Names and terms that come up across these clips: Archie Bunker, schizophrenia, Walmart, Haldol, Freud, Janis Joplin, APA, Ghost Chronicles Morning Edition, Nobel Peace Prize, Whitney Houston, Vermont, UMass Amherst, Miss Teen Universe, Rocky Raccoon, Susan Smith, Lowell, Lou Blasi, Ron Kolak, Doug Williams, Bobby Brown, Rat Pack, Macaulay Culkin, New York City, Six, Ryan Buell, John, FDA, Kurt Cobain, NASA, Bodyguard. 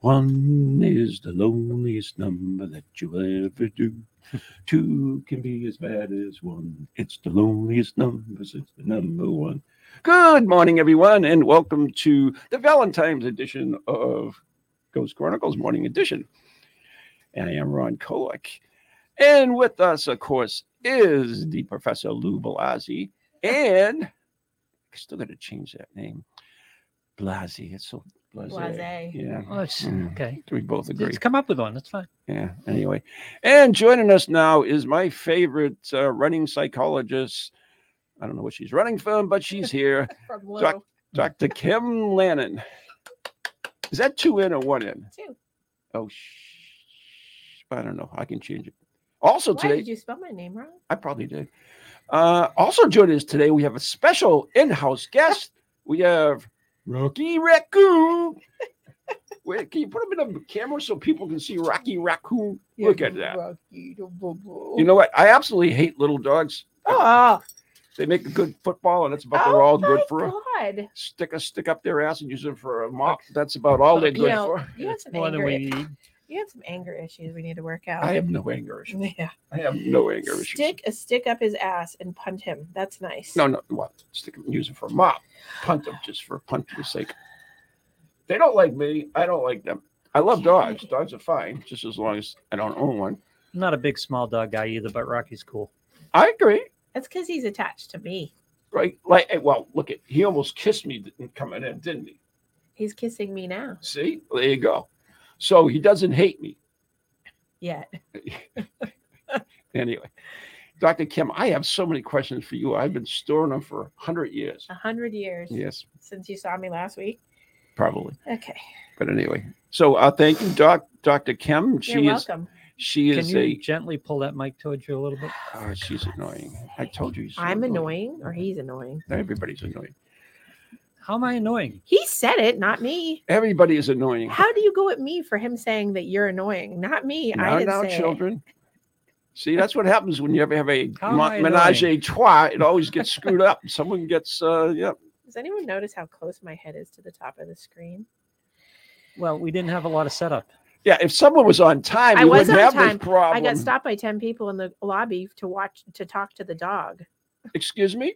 One is the loneliest number that you'll ever do. Two can be as bad as one. It's the loneliest number, so it's the number one. Good morning, everyone, and welcome to the Valentine's edition of Ghost Chronicles Morning Edition. And I am Ron Kolak. And with us, of course, is the Professor Lou Blasi. And I still got to change that name. Blasi. It's so Blase. Yeah. Oh, it's, okay. We both agree. Let's come up with one. That's fine. Yeah. Anyway. And joining us now is my favorite running psychologist. I don't know what she's running from, but she's here. Dr. Kim Lannon. Is that two in or one in? Two. Oh, I don't know. I can change it. Also today. Why did you spell my name wrong? I probably did. Also joining us today, we have a special in-house guest. We have Rocky Raccoon. Wait, can you put him in the camera so people can see Rocky Raccoon? Yeah, look at that. Rocky. You know what? I absolutely hate little dogs. Oh. They make a good football, and that's about they're all good for. God. Stick a stick up their ass and use them for a mop. That's about all they're good for. You had some anger issues we need to work out. I have no anger issues. Yeah. I have no anger issues. Stick a stick up his ass and punt him. That's nice. No. What? Stick him and use him for a mop. Punt him just for punting's sake. They don't like me. I don't like them. I love dogs. Dogs are fine, just as long as I don't own one. I'm not a big small dog guy either, but Rocky's cool. I agree. That's because he's attached to me. Right. Like, well, look at, he almost kissed me coming in, didn't he? He's kissing me now. See? There you go. So he doesn't hate me. Yet. Anyway, Dr. Kim, I have so many questions for you. I've been storing them for 100 years. 100 years? Yes. Since you saw me last week? Probably. Okay. But anyway, so thank you, Dr. Kim. You're welcome. She is. Can you gently pull that mic towards you a little bit? Oh, she's annoying. I told you. I'm annoying, or he's annoying. Everybody's annoying. How am I annoying? He said it, not me. Everybody is annoying. How do you go at me for him saying that you're annoying? Not me. I didn't say it. Children. See, that's what happens when you ever have a menage a trois. It always gets screwed up. Someone gets. Does anyone notice how close my head is to the top of the screen? Well, we didn't have a lot of setup. Yeah, if someone was on time, I was on time. I got stopped by 10 people in the lobby to talk to the dog. Excuse me?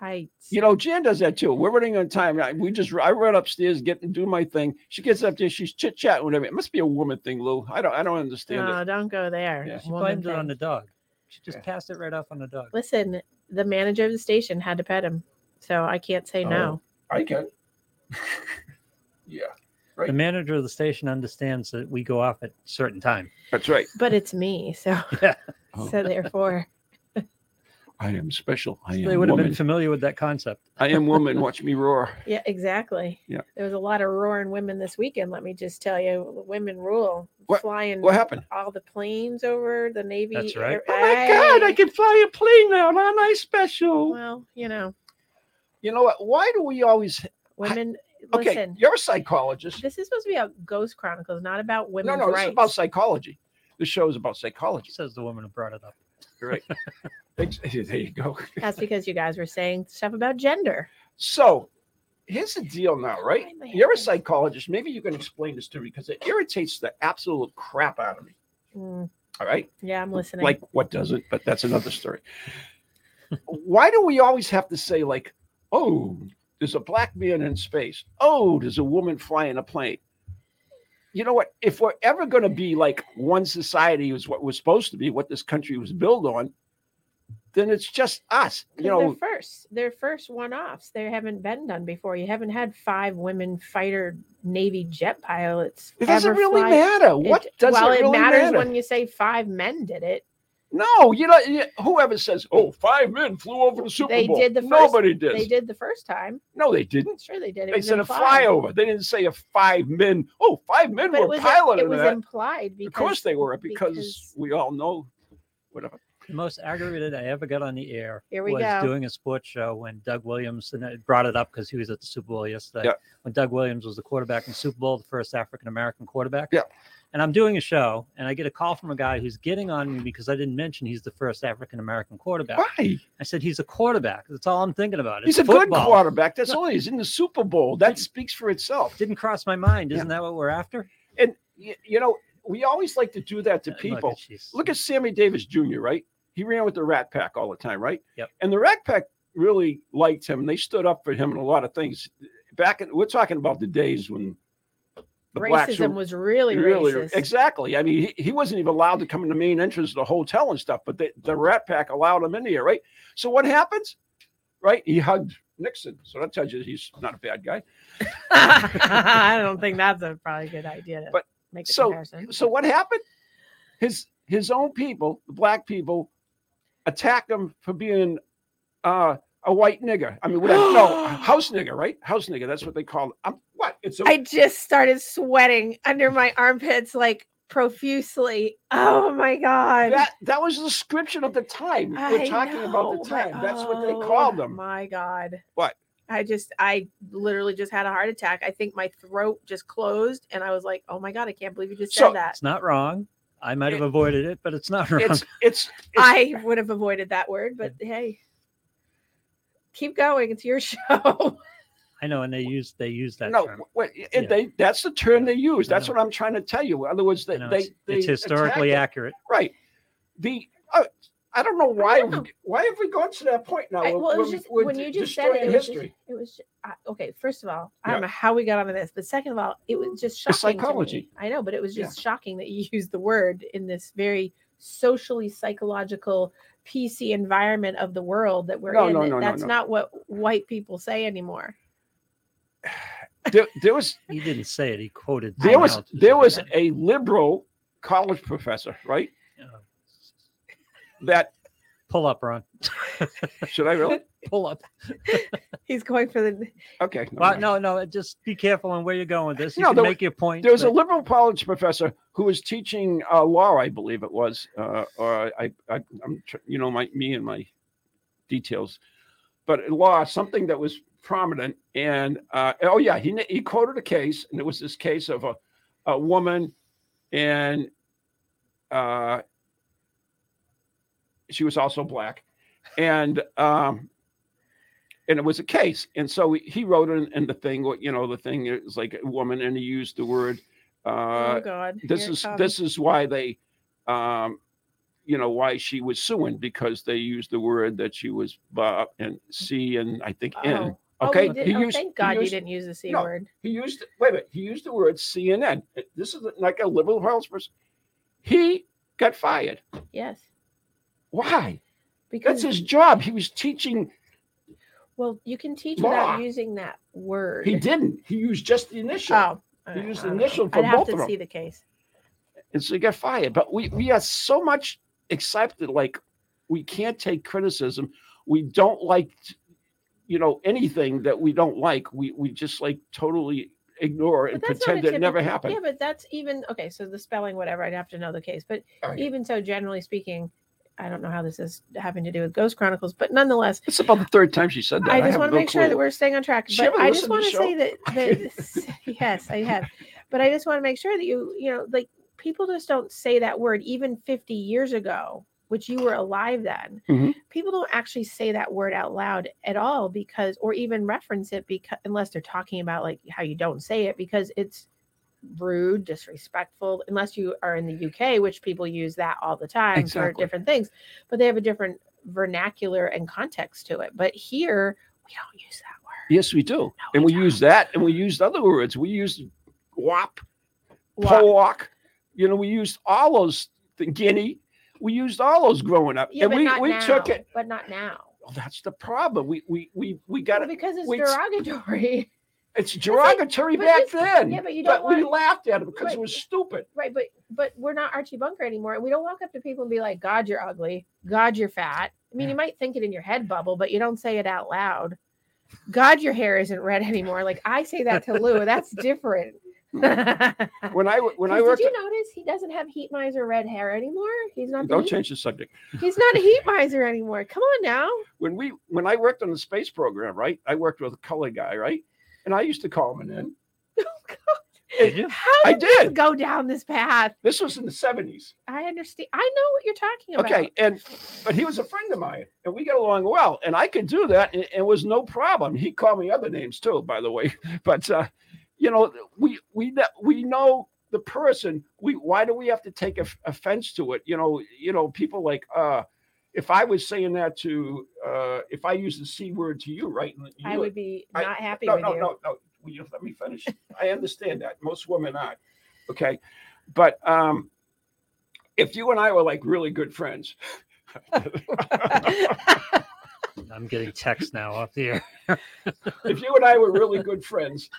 Jan does that too. We're running on time. I run upstairs, do my thing. She gets up there, she's chit chatting with everyone. It must be a woman thing, Lou. I don't understand. No, don't go there. Yeah. She blamed it on the dog. She just passed it right off on the dog. Listen, the manager of the station had to pet him, so I can't say no. I can. Yeah. Right. The manager of the station understands that we go off at a certain time. That's right. But it's me, so yeah. So therefore, I am special. I am woman. They would have been familiar with that concept. I am woman. Watch me roar. Yeah, exactly. Yeah. There was a lot of roaring women this weekend. Let me just tell you, women rule. Flying. What happened? All the planes over the Navy. That's right. Oh my God! I can fly a plane now. Aren't I special? Well, you know. You know what? Why do we always women? Okay, listen, you're a psychologist. This is supposed to be about Ghost Chronicles, not about women's rights. No, it's about psychology. This show is about psychology. Says the woman who brought it up. Right. There you go. That's because you guys were saying stuff about gender. So here's the deal now, right? You're a psychologist. Maybe you can explain this to me because it irritates the absolute crap out of me. Mm. All right? Yeah, I'm listening. Like, what does it? But that's another story. Why do we always have to say, like, oh, there's a black man in space. Oh, there's a woman flying a plane. You know what? If we're ever going to be like one society is what we're supposed to be, what this country was built on, then it's just us. You know, they're first one-offs. They haven't been done before. You haven't had 5 women fighter Navy jet pilots. It doesn't really matter. What does it really matter? Well, it matters when you say 5 men did it. No, you know, whoever says, oh, 5 men flew over the Super Bowl. They did the first. Nobody did. They did the first time. No, they didn't. Sure, they did. It they said implied. A flyover. They didn't say a 5 men. Oh, 5 men but were piloting that. It was implied. Because, of course they were, because we all know whatever. The most aggravated I ever got on the air was doing a sports show when Doug Williams, and I brought it up because he was at the Super Bowl yesterday, when Doug Williams was the quarterback in the Super Bowl, the first African-American quarterback. Yeah. And I'm doing a show, and I get a call from a guy who's getting on me because I didn't mention he's the first African-American quarterback. Why? I said, he's a quarterback. That's all I'm thinking about. It's he's football. A good quarterback. That's all. He's in the Super Bowl. That speaks for itself. Didn't cross my mind. Isn't that what we're after? And, you know, we always like to do that to people. Look at Sammy Davis Jr., right? He ran with the Rat Pack all the time, right? Yep. And the Rat Pack really liked him. And they stood up for him in a lot of things. We're talking about the days when the racism was really racist. Exactly. I mean, he wasn't even allowed to come in the main entrance of the hotel and stuff, but the Rat Pack allowed him in here, right? So what happens? Right? He hugged Nixon. So that tells you he's not a bad guy. I don't think that's probably a good idea. But make the comparison. So what happened? His own people, the black people, attack him for being a white nigger. I mean, house nigger, right? House nigger. That's what they call it. I just started sweating under my armpits like profusely. Oh my God. That was the description of the time. We're talking about the time. That's what they called them. My God. What? I literally just had a heart attack. I think my throat just closed and I was like, oh my God, I can't believe you just said that. It's not wrong. I might have avoided it, but it's not wrong. I would have avoided that word, but hey, keep going. It's your show. I know, and they use that term. That's the term they use. That's what I'm trying to tell you. In other words, it's historically accurate. Right. I don't know why. Why have we gone to that point now? When you just said it, history. Okay. First of all, I don't know how we got onto this, but second of all, it was just shocking. It's psychology. To me. I know, but it was just shocking that you used the word in this very socially psychological PC environment of the world that we're in. That's not what white people say anymore. There was. He didn't say it. He quoted. There was a liberal college professor, right? Yeah. That pull up, Ron. Should I really pull up? He's going for the okay. No, just be careful on where you're going with this. Make your point. There was a liberal college professor who was teaching law, I believe it was, and my details, but law, something that was prominent. And he quoted a case, and it was this case of a woman, and she was also black, and it was a case. And so he wrote in the thing, the thing is like a woman, and he used the word, oh God, this is why they, why she was suing, because they used the word that she was and C and I think N. Okay. Thank God you didn't use the C word. He used the word C and N. This is like a liberal house person. He got fired. Yes. Why? Because that's his job. He was teaching. Well, you can teach without using that word. He didn't. He used just the initial. Oh, he used the initial for both of them. I'd have to see the case. And so he got fired. But we are so much excited, like we can't take criticism. We don't like, anything that we don't like. We just like totally ignore and pretend it never happened. Yeah, but that's even okay. So the spelling, whatever. I'd have to know the case. But even so, generally speaking. I don't know how this is having to do with Ghost Chronicles, but nonetheless, it's about the third time she said that. I just want to make sure that we're staying on track. But I just want to say that yes, I have. But I just want to make sure that you people just don't say that word even 50 years ago, which you were alive then. Mm-hmm. People don't actually say that word out loud at all or even reference it unless they're talking about like how you don't say it because it's rude, disrespectful, unless you are in the UK, which people use that all the time for different things, but they have a different vernacular and context to it. But here we don't use that word. Yes, we do. No, we use that, and we used other words. We used wop, pollock, we used all those guinea. We used all those growing up. Yeah, and we took it. But not now. Well, that's the problem. We got it because it's derogatory. It's derogatory back then. Yeah, but you don't. But we laughed at it because it was stupid. Right, but we're not Archie Bunker anymore, and we don't walk up to people and be like, "God, you're ugly. God, you're fat." I mean, you might think it in your head bubble, but you don't say it out loud. God, your hair isn't red anymore. Like I say that to Lou. That's different. When I worked, did you notice he doesn't have heat miser red hair anymore? He's not. Don't change the subject. He's not a heat miser anymore. Come on now. When I worked on the space program, right? I worked with a color guy, right? And I used to call him in. Oh God! How did this go down this path? This was in the 70s. I understand. I know what you're talking about. Okay, but he was a friend of mine, and we got along well, and I could do that, and it was no problem. He called me other names too, by the way. But you know, we know the person. Why do we have to take offense to it? You know, people like. If I was saying that to, if I used the C word to you, right? And you, I would be not happy with you. No. Will you let me finish? I understand that. Most women aren't. Okay. But if you and I were like really good friends. I'm getting texts now off the air. If you and I were really good friends,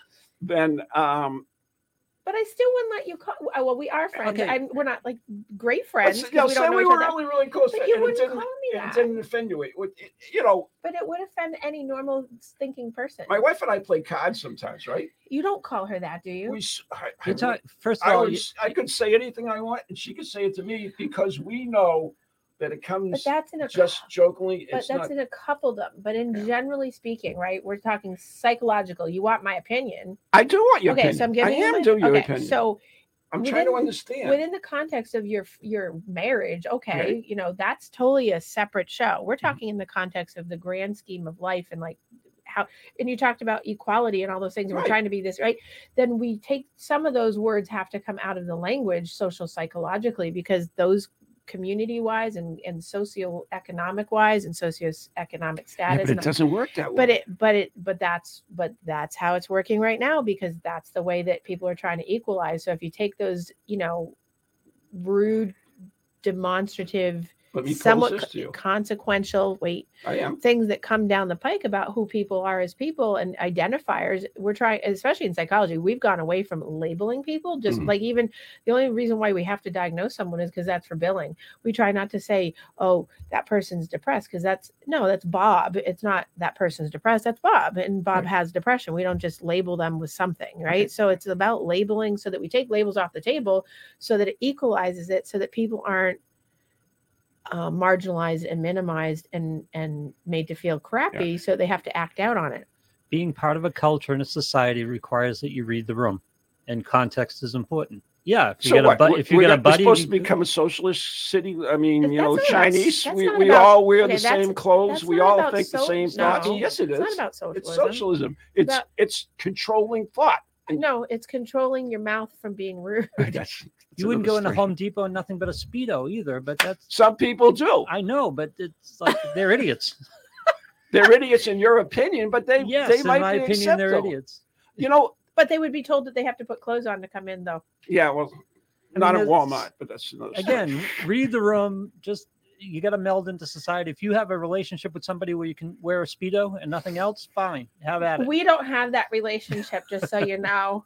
then. But I still wouldn't let you call. Well, we are friends. Okay. We're not like great friends. But, say we were really close. But you wouldn't call me that. It didn't offend you. It. But it would offend any normal thinking person. My wife and I play cards sometimes, right? You don't call her that, do you? I could say anything I want, and she could say it to me because we know that it comes. But that's in a just jokingly. But that's not, in a coupledom. But in generally speaking, right? We're talking psychological. You want my opinion? I do want your opinion. Okay, so I'm giving. Your opinion. So I'm trying to understand within the context of your marriage. Okay, right. You know that's totally a separate show. We're talking in the context of the grand scheme of life and like how. And you talked about equality and all those things. Right. We're trying to be this right. Then we take some of those words have to come out of the language, social psychologically, because those. Community wise and socioeconomic wise and socioeconomic status. Yeah, but it doesn't work that way. But that's how it's working right now because that's the way that people are trying to equalize. So if you take those, rude, demonstrative, somewhat consequential things that come down the pike about who people are as people and identifiers, we're trying, especially in psychology, we've gone away from labeling people. Just like even the only reason why we have to diagnose someone is because that's for billing. We try not to say, oh, that person's depressed because that's Bob. It's not that person's depressed. That's Bob. And Bob has depression. We don't just label them with something. Right. Okay. So it's about labeling so that we take labels off the table so that it equalizes it so that people aren't marginalized and minimized and made to feel crappy, so they have to act out on it. Being part of a culture and a society requires that you read the room, and context is important. Yeah, if you get a buddy, we're supposed to become a socialist city. I mean, Chinese. We all wear the same clothes. We all think the same thoughts. Yes, it is. It's not about socialism. It's socialism. It's controlling thought. No, it's controlling your mouth from being rude. You wouldn't go into Home Depot and nothing but a Speedo either, but that's... Some people do. I know, but it's like they're idiots. They're idiots in your opinion, but they might be acceptable. They're idiots. But they would be told that they have to put clothes on to come in, though. Yeah, well, not at Walmart, but that's another story. Again, read the room, just... You got to meld into society. If you have a relationship with somebody where you can wear a Speedo and nothing else, fine. Have at it. We don't have that relationship, just so you know.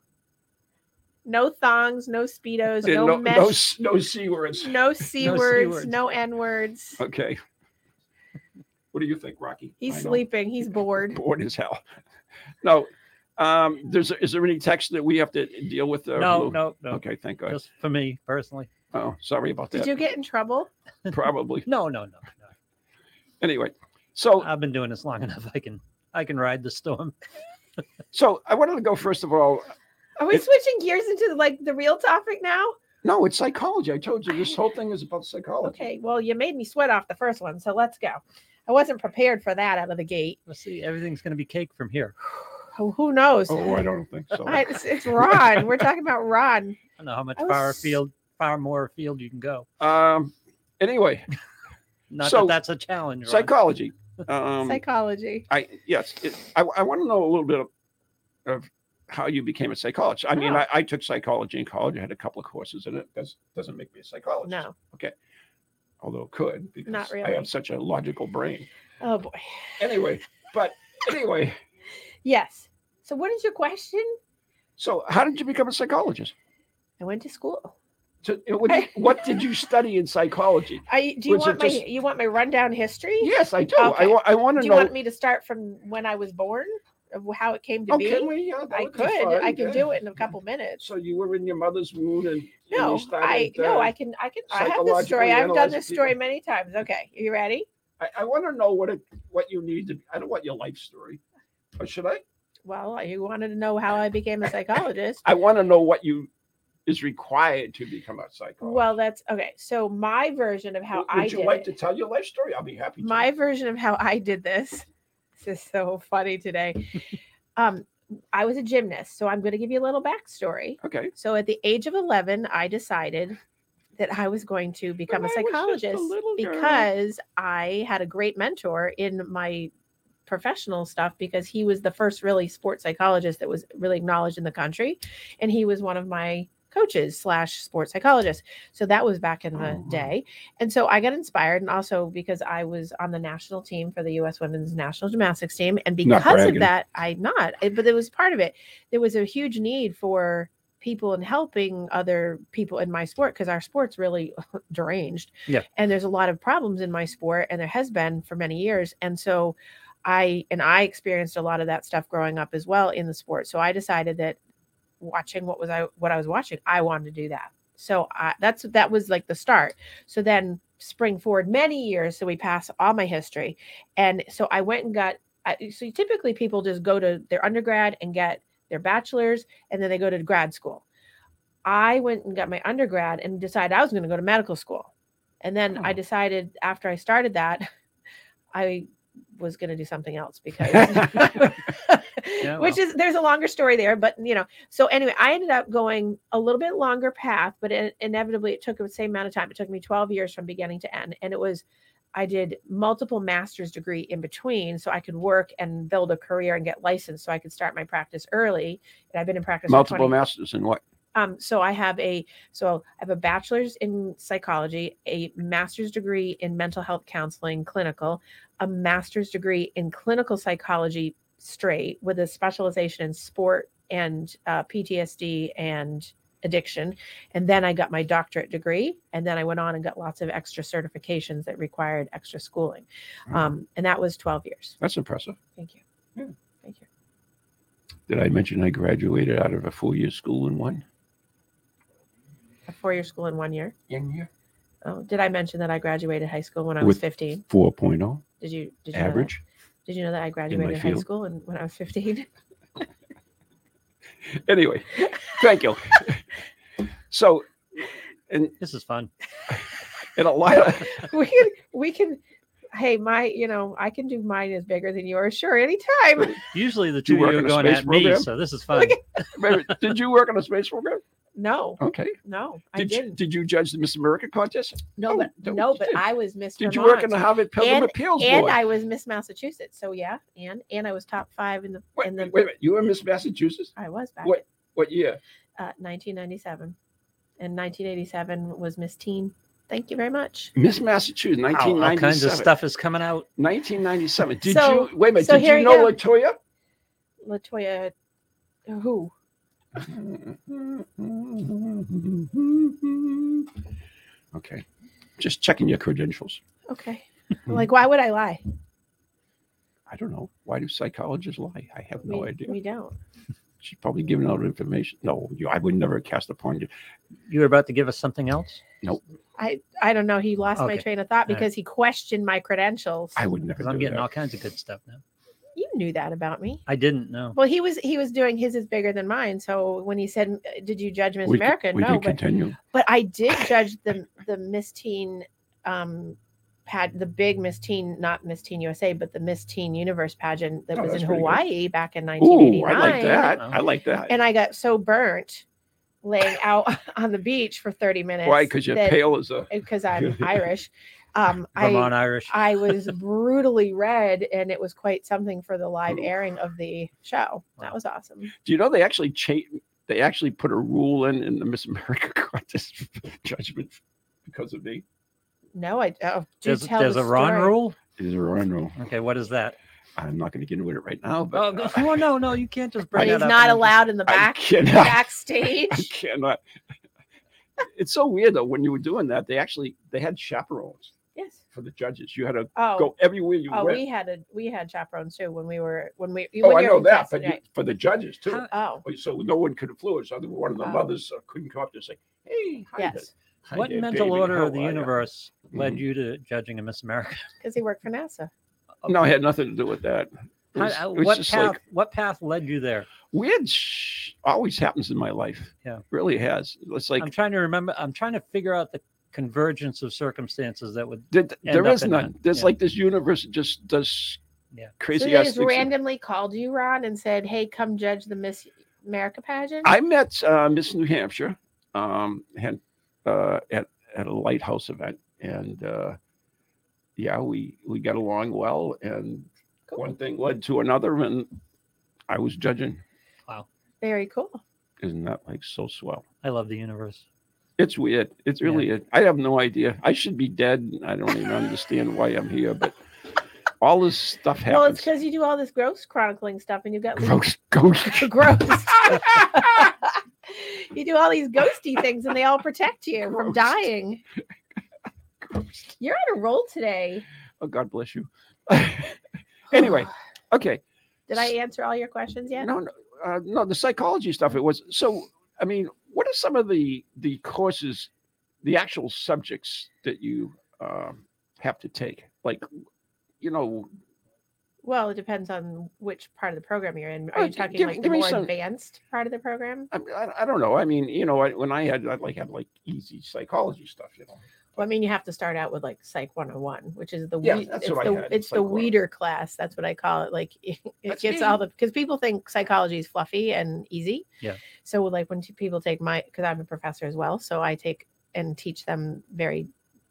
No thongs, no Speedos, no mesh. No C words. No N words. Okay. What do you think, Rocky? He's sleeping. He's bored. Bored as hell. No. Is there any text that we have to deal with? No. Okay, thank God. Just for me, personally. Oh, sorry about that. Did you get in trouble? Probably. No. Anyway, so I've been doing this long enough. I can ride the storm. So I wanted to go first of all. Are we switching gears into like the real topic now? No, it's psychology. I told you this whole thing is about psychology. Okay, well, you made me sweat off the first one, so let's go. I wasn't prepared for that out of the gate. Let's see. Everything's going to be cake from here. Who knows? Oh, I don't think so. It's Ron. We're talking about Ron. I don't know how much far more afield you can go. Anyway, not so, that's a challenge. Ron. Psychology. Psychology. I want to know a little bit of how you became a psychologist. I mean, I took psychology in college. I had a couple of courses in it. That doesn't make me a psychologist. No. Okay. Although it could, because not really. I have such a logical brain. Oh boy. Anyway. Yes. So what is your question? So how did you become a psychologist? I went to school. So what did you study in psychology? You want my rundown history? Yes, I do. Okay. I want to know. Do you want me to start from when I was born, of how it came to be? Can we? Yeah, I could. I can do it in a couple minutes. So you were in your mother's womb, I can. I have this story. I've done this story many times. Okay, are you ready? I want to know what you need to. I don't want your life story. Or should I? Well, you wanted to know how I became a psychologist. I want to know what you. Is required to become a psychologist. Well, that's okay. So my version of how I did it. Would you like to tell your life story? I'll be happy to. My version of how I did this. This is so funny today. I was a gymnast, so I'm going to give you a little backstory. Okay. So at the age of 11, I decided that I was going to become a psychologist because I had a great mentor in my professional stuff, because he was the first really sports psychologist that was really acknowledged in the country, and he was one of my coaches / sports psychologists. So that was back in the day. And so I got inspired. And also because I was on the national team for the U.S. women's national gymnastics team. And because of that, but it was part of it. There was a huge need for people and helping other people in my sport, because our sport's really deranged. Yeah. And there's a lot of problems in my sport, and there has been for many years. And so I experienced a lot of that stuff growing up as well in the sport. So I decided that watching what I was watching, I wanted to do that. So that was like the start. So then spring forward many years. So we pass all my history. And so I went and so typically people just go to their undergrad and get their bachelor's, and then they go to grad school. I went and got my undergrad and decided I was going to go to medical school. And then I decided after I started that, I was going to do something else because there's a longer story there, but so anyway, I ended up going a little bit longer path, but inevitably it took the same amount of time. It took me 12 years from beginning to end. And I did multiple master's degree in between so I could work and build a career and get licensed so I could start my practice early. And I've been in practice multiple masters in what? So I have a bachelor's in psychology, a master's degree in mental health counseling, clinical, a master's degree in clinical psychology straight with a specialization in sport and PTSD and addiction. And then I got my doctorate degree, and then I went on and got lots of extra certifications that required extra schooling. And that was 12 years. That's impressive. Thank you. Yeah. Thank you. Did I mention I graduated out of a four-year school in one? A four-year school in 1 year? Oh, did I mention that I graduated high school when I was 15? 4.0. Did you average? Did you know that I graduated high school when I was 15? Anyway, thank you. So, and this is fun. And a lot of we can. Hey, I can do mine is bigger than yours. Sure, anytime. Usually the two of you are going at me, so this is fun. Did you work on a space program? No. Okay. No, I didn't. Did you judge the Miss America contest? No, but I was Miss. Did you work in the Harvard Pelham Appeals Board? And I was Miss Massachusetts. So yeah, and I was top five in the. Wait a minute. You were Miss Massachusetts? I was back. What year? 1997, and 1987 was Miss Teen. Thank you very much. Miss Massachusetts, 1997. All kinds of stuff is coming out. 1997. Did you know LaToya? LaToya who? Okay. Just checking your credentials. Okay. Like, why would I lie? I don't know. Why do psychologists lie? I have no idea. We don't. She's probably giving out information. No, I would never cast upon you. You were about to give us something else? Nope. I don't know. He lost my train of thought because he questioned my credentials. I would never. Because I'm getting all kinds of good stuff now. You knew that about me. I didn't know. Well, he was doing his is bigger than mine. So when he said, "Did you judge Miss America?" No, but continue. But I did judge the Miss Teen. Had the big Miss Teen, not Miss Teen USA, but the Miss Teen Universe pageant that was in Hawaii back in 1989. Ooh, I like that. I like that. And I got so burnt laying out on the beach for 30 minutes. Why? Because you're pale as a... Because I'm Irish. Vermont Irish. I was brutally red, and it was quite something for the live airing of the show. That was awesome. Do you know they actually put a rule in the Miss America contest judgment because of me? No, I do. There's a Ron rule. Okay, what is that? I'm not going to get into it right now. But, oh, no, you can't just bring it up. He's not allowed in the backstage. I cannot. It's so weird, though, when you were doing that, they had chaperones. Yes. For the judges. You had to go everywhere you went. We had chaperones, too, when I know that, but for the judges, too. So no one could influence. Other one of the mothers couldn't come up and say, hey, hi yes. There. Hi what there, mental baby, order of the universe led you to judging a Miss America? Because he worked for NASA. No, it had nothing to do with that. What path led you there? Which always happens in my life. Yeah. It really has. It's like I'm trying to figure out the convergence of circumstances that would there is none. There's like this universe just does crazy. So they just randomly called you, Ron, and said, hey, come judge the Miss America pageant? I met Miss New Hampshire at a lighthouse event, and we got along well, and cool. One thing led to another, and I was judging. Wow. Very cool. Isn't that so swell? I love the universe. It's weird. It's really weird. I have no idea. I should be dead. I don't even understand why I'm here, but all this stuff happens. Well, it's because you do all this ghost chronicling stuff, and you've got gross. You do all these ghosty things, and they all protect you from dying. Gross. You're on a roll today. Oh, God bless you. Anyway, okay. Did I answer all your questions yet? No. The psychology stuff. It was so. I mean, what are some of the courses, the actual subjects that you have to take? Well, it depends on which part of the program you're in. Are you talking the more advanced part of the program? I don't know. I mean, when I had easy psychology stuff, Well, I mean, you have to start out with Psych 101, which is the weeder class. That's what I call it. Because people think psychology is fluffy and easy. Yeah. So when people take because I'm a professor as well, so I take and teach them very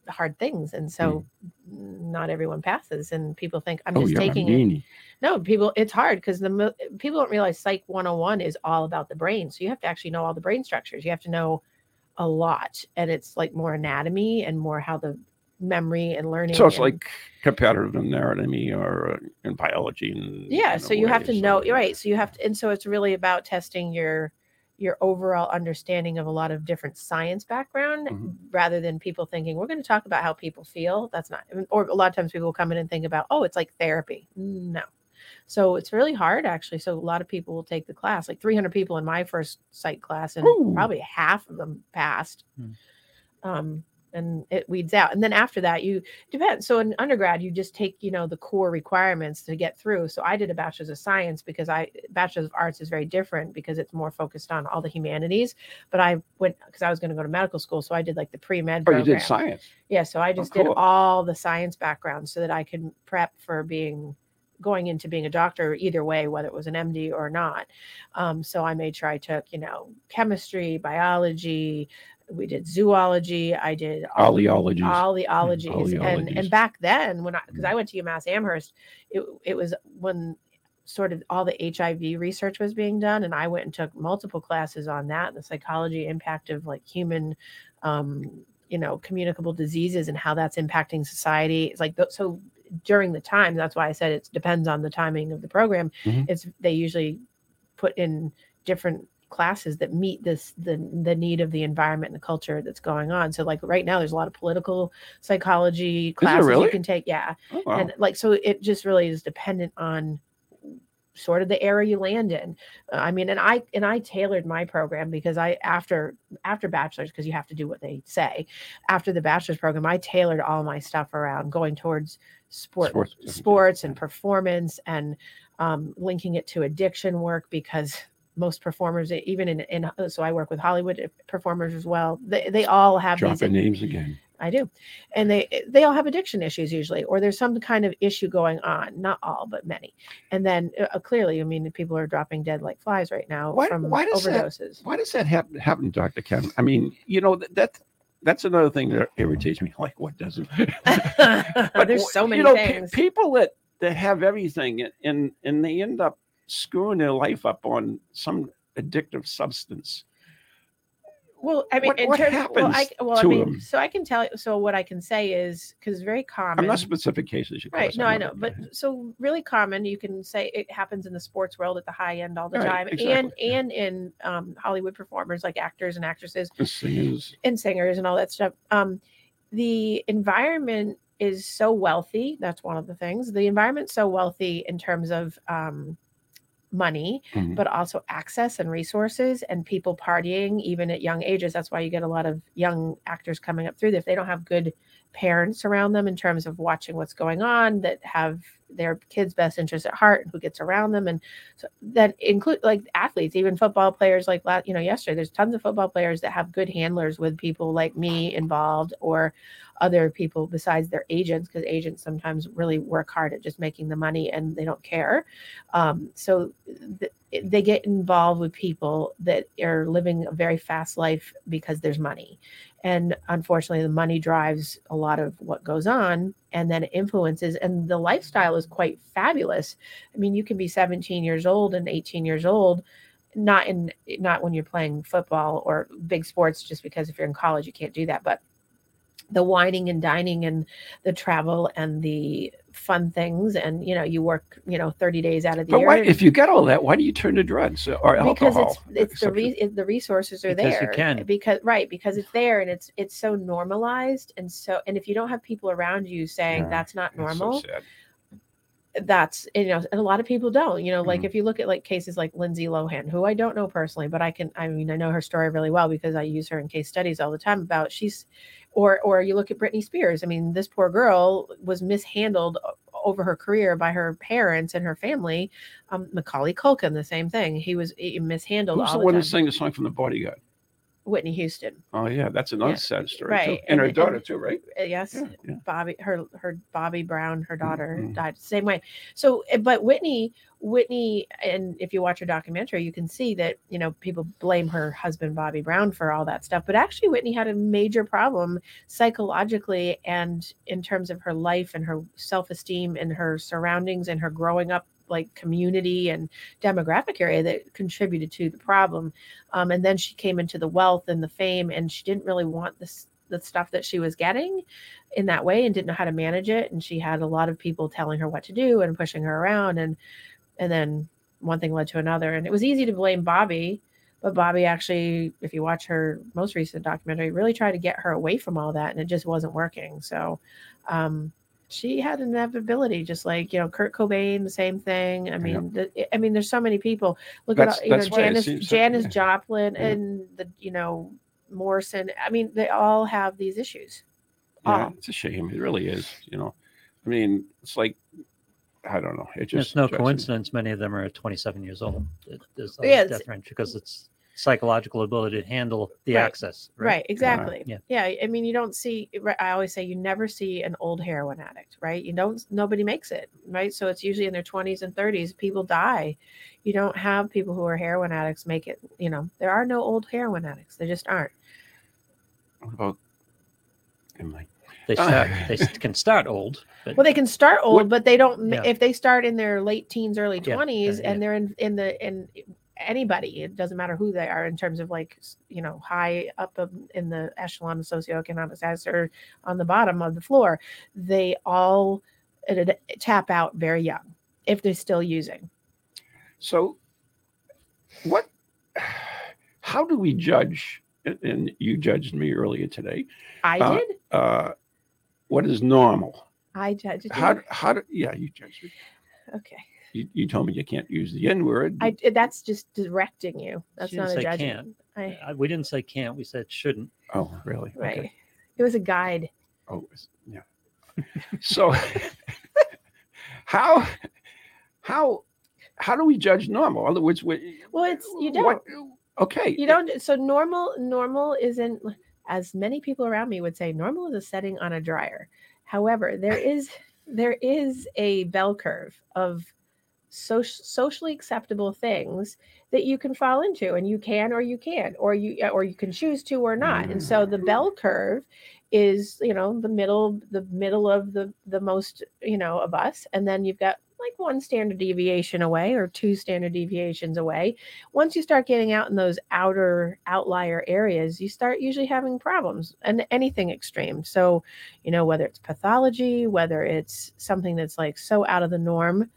hard things, and so not everyone passes. And people think I'm just taking it. No, people, it's hard because people don't realize Psych 101 is all about the brain. So you have to actually know all the brain structures. You have to know a lot, and it's more anatomy and more how the memory and learning. So it's comparative anatomy or in biology. So you have to know, right? So you have to, and so it's really about testing your overall understanding of a lot of different science background, rather than people thinking we're going to talk about how people feel. That's not, or a lot of times people come in and think about, it's like therapy. No. So it's really hard, actually. So a lot of people will take the class, 300 people in my first psych class, and probably half of them passed. And it weeds out. And then after that, so in undergrad, you just take, the core requirements to get through. So I did a bachelor's of science because bachelor's of arts is very different because it's more focused on all the humanities. But I went because I was going to go to medical school. So I did the pre-med program. You did science. Yeah. So I just did all the science backgrounds so that I could prep for going into being a doctor either way, whether it was an MD or not. So I made sure I took, chemistry, biology, we did zoology, I did all the ologies. And back then because I went to UMass Amherst, it was when sort of all the HIV research was being done. And I went and took multiple classes on that, and the psychology impact of human, communicable diseases and how that's impacting society. It's so during the time, that's why I said it depends on the timing of the program. They usually put in different classes that meet the need of the environment and the culture that's going on. So right now there's a lot of political psychology classes you can take. Yeah. Oh, wow. And so it just really is dependent on sort of the area you land in. I tailored my program because after bachelor's, because you have to do what they say after the bachelor's program, I tailored all my stuff around going towards sports and performance and linking it to addiction work, because most performers, even so I work with Hollywood performers as well. They all have dropping names again. I do. And they all have addiction issues usually, or there's some kind of issue going on. Not all, but many. And then clearly, people are dropping dead like flies right now from overdoses. Why does that happen, Dr. Kim? That's another thing that irritates me. What doesn't? But there's so many things. People that have everything and they end up screwing their life up on some addictive substance. Well, I mean, what happens to them? So I can tell you. So what I can say is, because it's very common. Unless specific cases. Right. No, I know. But so really common, you can say it happens in the sports world at the high end all the time. Exactly. And in Hollywood performers like actors and actresses. And singers and all that stuff. The environment is so wealthy. That's one of the things. The environment's so wealthy in terms of money, mm-hmm. but also access and resources and people partying even at young ages. That's why you get a lot of young actors coming up through. If they don't have good parents around them in terms of watching what's going on, that have their kids' best interests at heart and who gets around them. And so that include like athletes, even football players, like, you know, yesterday, there's tons of football players that have good handlers with people like me involved or other people besides their agents, because agents sometimes really work hard at just making the money and they don't care. They get involved with people that are living a very fast life because there's money. And unfortunately, the money drives a lot of what goes on, and then it influences. And the lifestyle is quite fabulous. I mean, you can be 17 years old and 18 years old, not when you're playing football or big sports, just because if you're in college, you can't do that. But the wining and dining and the travel and the fun things, and you know, you work 30 days out of the year. But why, if you get all that, why do you turn to drugs or alcohol? Because the resources are there. You can. Because it's there and it's so normalized, and if you don't have people around you saying that's not normal. That's so sad. That's, and a lot of people don't, mm-hmm. if you look at like cases like Lindsay Lohan, who I don't know personally, but I know her story really well because I use her in case studies all the time about or you look at Britney Spears. I mean, this poor girl was mishandled over her career by her parents and her family. Macaulay Culkin, the same thing. He was mishandled all the time. Who's the one who sang the song from The Bodyguard? Whitney Houston. Oh yeah, that's another sad story. Right, too. And her daughter too, right? Yes, yeah. Bobby, her Bobby Brown, her daughter died the same way. So, but Whitney, and if you watch her documentary, you can see that people blame her husband Bobby Brown for all that stuff, but actually Whitney had a major problem psychologically and in terms of her life and her self-esteem and her surroundings and her growing up. Like community and demographic area that contributed to the problem. And then she came into the wealth and the fame, and she didn't really want the stuff that she was getting in that way and didn't know how to manage it. And she had a lot of people telling her what to do and pushing her around. And then one thing led to another, and it was easy to blame Bobby, but Bobby actually, if you watch her most recent documentary, really tried to get her away from all that, and it just wasn't working. So, she had an inevitability, just like Kurt Cobain, the same thing. I mean, there's so many people. Look at Janis Joplin and Morrison. I mean, they all have these issues. Yeah, it's a shame. It really is. I mean, it's like I don't know. It's no coincidence. Many of them are 27 years old. There's a death range because it's psychological ability to handle the access. Right. Exactly. Yeah. I mean, you don't see, I always say you never see an old heroin addict, right? Nobody makes it, right? So it's usually in their 20s and 30s, people die. You don't have people who are heroin addicts make it, there are no old heroin addicts. There just aren't. What about Emily? They can start old. They can start old, but they don't, if they start in their late teens, early 20s, and they're in anybody, it doesn't matter who they are in terms of high up in the echelon of socioeconomic status or on the bottom of the floor, they all tap out very young if they're still using. So how do we judge, and you judged me earlier today. I did? What is normal? I judged you. How do you judged me. Okay. You told me you can't use the N word. That's just directing you. That's not a judgment. We didn't say can't. We said shouldn't. Oh, really? Right. Okay. It was a guide. Oh, yeah. So how do we judge normal? In other words, you don't. You don't. So normal isn't, as many people around me would say, normal is a setting on a dryer. However, there is a bell curve of socially acceptable things that you can fall into, and you can choose to or not. And so the bell curve is the middle of the most of us, and then you've got like one standard deviation away or two standard deviations away. Once you start getting out in those outlier areas, you start usually having problems and anything extreme. So, you know, whether it's pathology, whether it's something that's like so out of the norm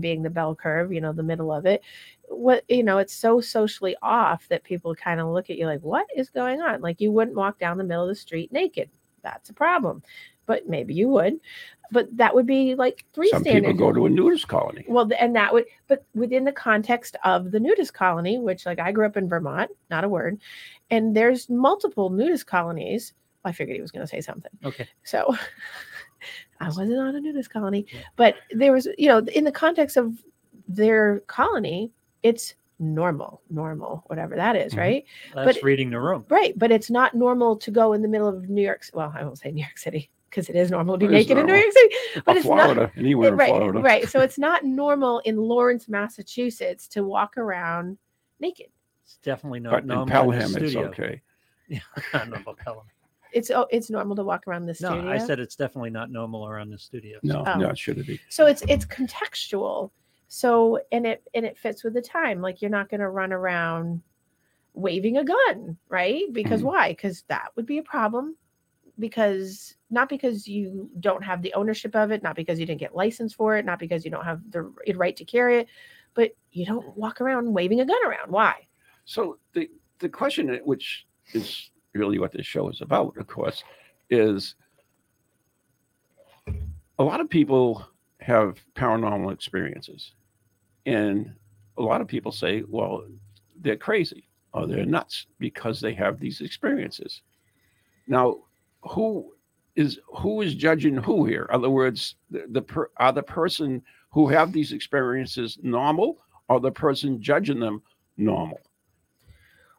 being the bell curve, you know, the middle of it, what, you know, it's so socially off that people kind of look at you like, what is going on? Like you wouldn't walk down the middle of the street naked. That's a problem. But maybe you would, but that would be like three standards. Some people go to a nudist colony. Well, and that would, but within the context of the nudist colony, which like I grew up in Vermont, not a word, and there's multiple nudist colonies. I figured he was going to say something. Okay. So I wasn't on a nudist colony, yeah. But there was, you know, in the context of their colony, it's normal, whatever that is, right? That's but, reading the room. Right. But it's not normal to go in the middle of New York. Well, I won't say New York City, because it is normal to be naked in New York City, but it's Florida, not anywhere in Florida. Right. So it's not normal in Lawrence, Massachusetts to walk around naked. It's definitely not but normal. In Pelham, it's okay. Yeah, not normal Pelham. It's normal to walk around the studio. No, I said it's definitely not normal around the studio. No, no, it shouldn't be. So it's contextual. So and it fits with the time. Like you're not going to run around waving a gun, right? Because why? Because that would be a problem. Because not because you don't have the ownership of it, not because you didn't get licensed for it, not because you don't have the right to carry it, but you don't walk around waving a gun around. Why? So the question, which is really what this show is about, of course, is a lot of people have paranormal experiences. And a lot of people say, well, they're crazy or they're nuts because they have these experiences. Now, who is judging who here? In other words, are the person who have these experiences normal or the person judging them normal?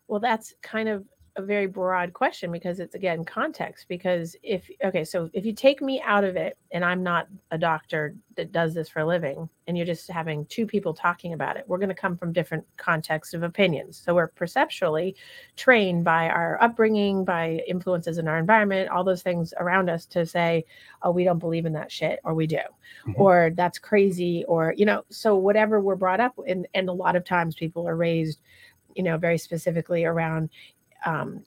Well, that's kind of a very broad question because it's, again, context. Because if you take me out of it and I'm not a doctor that does this for a living and you're just having two people talking about it, we're going to come from different contexts of opinions. So we're perceptually trained by our upbringing, by influences in our environment, all those things around us to say, oh, we don't believe in that shit, or we do, or that's crazy, or, you know, so whatever we're brought up in. And a lot of times people are raised, you know, very specifically around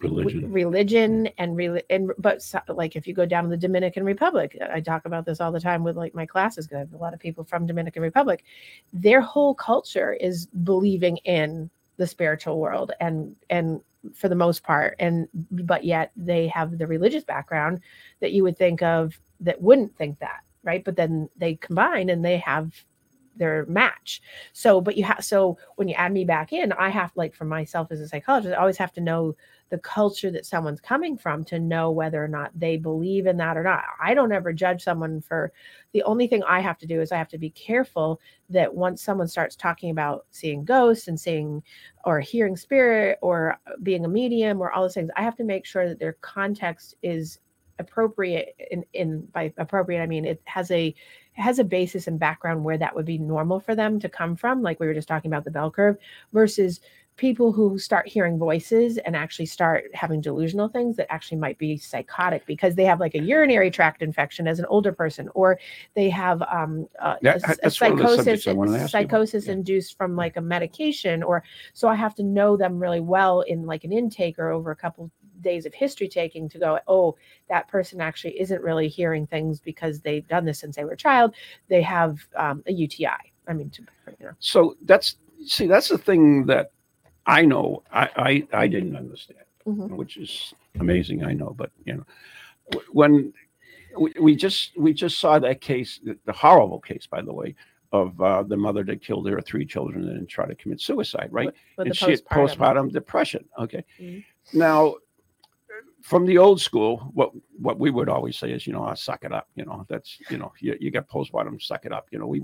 religion and but so, like if you go down to the Dominican Republic, I talk about this all the time with like my classes because I have a lot of people from Dominican Republic. Their whole culture is believing in the spiritual world and for the most part, but yet they have the religious background that you would think of that wouldn't think that, right? But then they combine and they have their match. So, so when you add me back in, I have, like, for myself as a psychologist, I always have to know the culture that someone's coming from to know whether or not they believe in that or not. I don't ever judge someone for, the only thing I have to do is I have to be careful that once someone starts talking about seeing ghosts and seeing or hearing spirit or being a medium or all those things, I have to make sure that their context is appropriate. In by appropriate, I mean it has a basis and background where that would be normal for them to come from, like we were just talking about the bell curve, versus people who start hearing voices and actually start having delusional things that actually might be psychotic because they have like a urinary tract infection as an older person, or they have psychosis induced from like a medication, or so I have to know them really well in like an intake or over a couple days of history taking to go, oh, that person actually isn't really hearing things because they've done this since they were a child. They have a UTI. I mean, So that's the thing that I know I didn't understand, which is amazing. I know, but you know, when we just saw that case, the horrible case, by the way, of the mother that killed her three children and tried to commit suicide, right? And she had postpartum depression. Okay, now. From the old school, what we would always say is, you know, I suck it up. You know, that's, you know, you got postpartum, suck it up. You know, we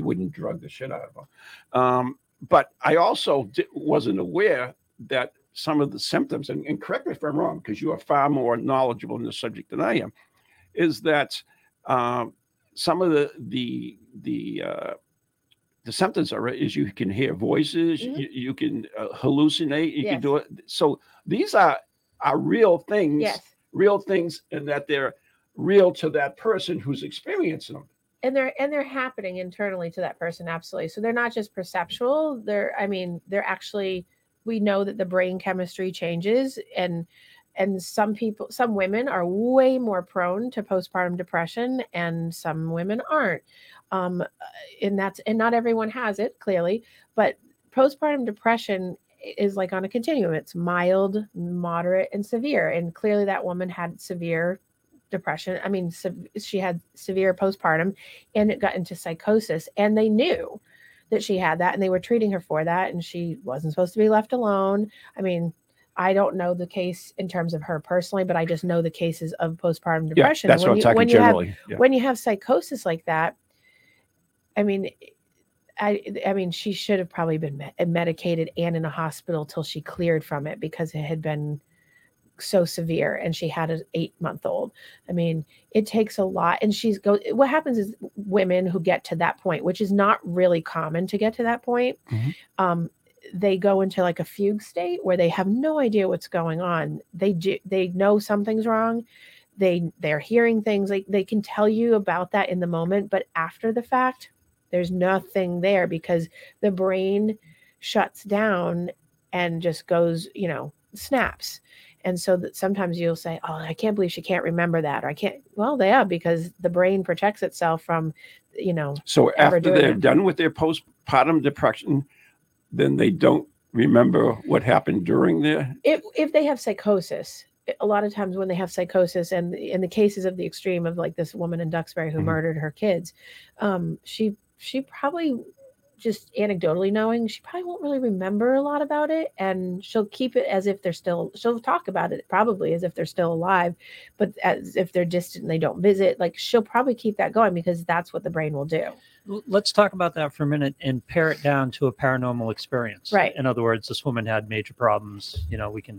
wouldn't drug the shit out of them. But I also wasn't aware that some of the symptoms, and correct me if I'm wrong, because you are far more knowledgeable in this subject than I am, is that some of the symptoms is you can hear voices, you can hallucinate, you can do it. So these are real things, and that they're real to that person who's experiencing them. And they're happening internally to that person, absolutely. So they're not just perceptual. They're actually, we know that the brain chemistry changes, and some women are way more prone to postpartum depression, and some women aren't. And not everyone has it, clearly, but postpartum depression is like on a continuum. It's mild, moderate, and severe. And clearly that woman had severe depression. She had severe postpartum, and it got into psychosis, and they knew that she had that, and they were treating her for that. And she wasn't supposed to be left alone. I don't know the case in terms of her personally, but I just know the cases of postpartum depression. Yeah, that's what I'm talking generally. When you have psychosis like that, she should have probably been medicated and in a hospital till she cleared from it, because it had been so severe, and she had an 8-month-old. It takes a lot. And what happens is women who get to that point, which is not really common to get to that point, mm-hmm. They go into like a fugue state where they have no idea what's going on. They know something's wrong. They're hearing things, like they can tell you about that in the moment, but after the fact, there's nothing there, because the brain shuts down and just goes, snaps. And so that sometimes you'll say, "Oh, I can't believe she can't remember that," or "I can't." Well, they are, because the brain protects itself from, So after they're done with their postpartum depression, then they don't remember what happened during the. If they have psychosis, a lot of times when they have psychosis, and in the cases of the extreme of like this woman in Duxbury who mm-hmm. murdered her kids, she probably, just anecdotally knowing, she probably won't really remember a lot about it, and she'll keep it as if she'll talk about it probably as if they're still alive, but as if they're distant and they don't visit, like she'll probably keep that going, because that's what the brain will do. Let's talk about that for a minute and pare it down to a paranormal experience. Right. In other words, this woman had major problems. We can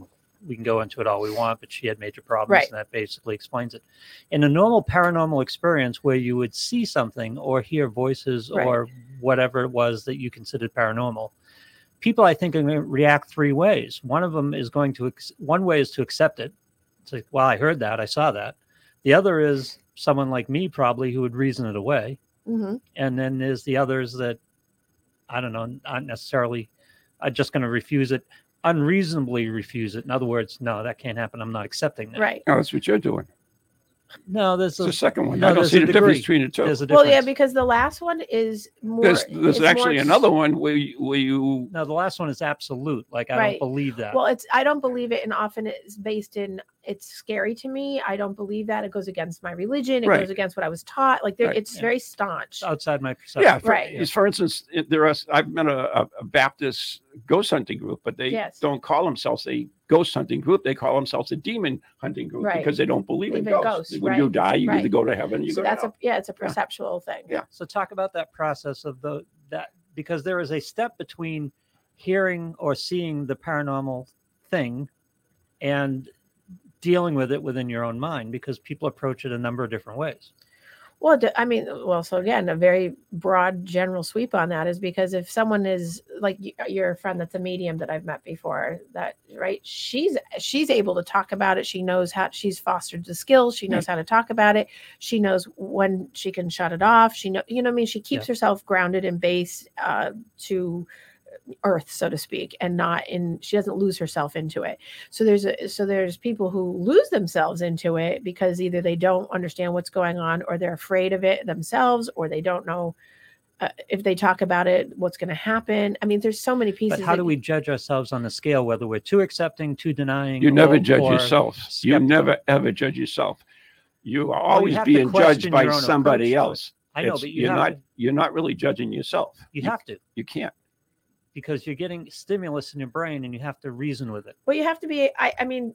go into it all we want, but she had major problems, right. And that basically explains it. In a normal paranormal experience where you would see something or hear voices, right. or whatever it was that you considered paranormal, people, I think, are going to react three ways. One way is to accept it. It's like, well, I heard that, I saw that. The other is someone like me, probably, who would reason it away. Mm-hmm. And then there's the others that, I don't know, aren't necessarily, are just going to refuse it. Unreasonably refuse it. In other words, no, that can't happen. I'm not accepting that. Right. No, that's what you're doing. No, there's the second one. No, I don't see the difference between the two. There's a difference. Well, yeah, because the last one is more. There's actually more, another one where you. No, the last one is absolute. Like, I don't believe that. Well, I don't believe it, and often it's based in it's scary to me. I don't believe that. It goes against my religion. It goes against what I was taught. Like, it's very staunch. It's outside my perception. Yeah, for instance, I've met a Baptist ghost hunting group, but they don't call themselves a ghost hunting group. They call themselves a demon hunting group, because they don't believe in ghosts. When you die, you either go to heaven, you go to hell. It's a perceptual thing. Yeah. So talk about that process of that, because there is a step between hearing or seeing the paranormal thing and dealing with it within your own mind, because people approach it a number of different ways. Well, so again, a very broad general sweep on that is because if someone is like your friend that's a medium that I've met before, that right, she's able to talk about it. She knows how, she's fostered the skills. She knows how to talk about it. She knows when she can shut it off. She keeps herself grounded and based to earth, so to speak, and she doesn't lose herself into it. So there's people who lose themselves into it because either they don't understand what's going on, or they're afraid of it themselves, or they don't know if they talk about it, what's going to happen. There's so many pieces. But how do we judge ourselves on the scale, whether we're too accepting, too denying? You never judge yourself. Skeptical. You never, ever judge yourself. You are always being judged by somebody else. I know, but you're not really judging yourself. You have to. You can't. Because you're getting stimulus in your brain and you have to reason with it. Well, you have to be,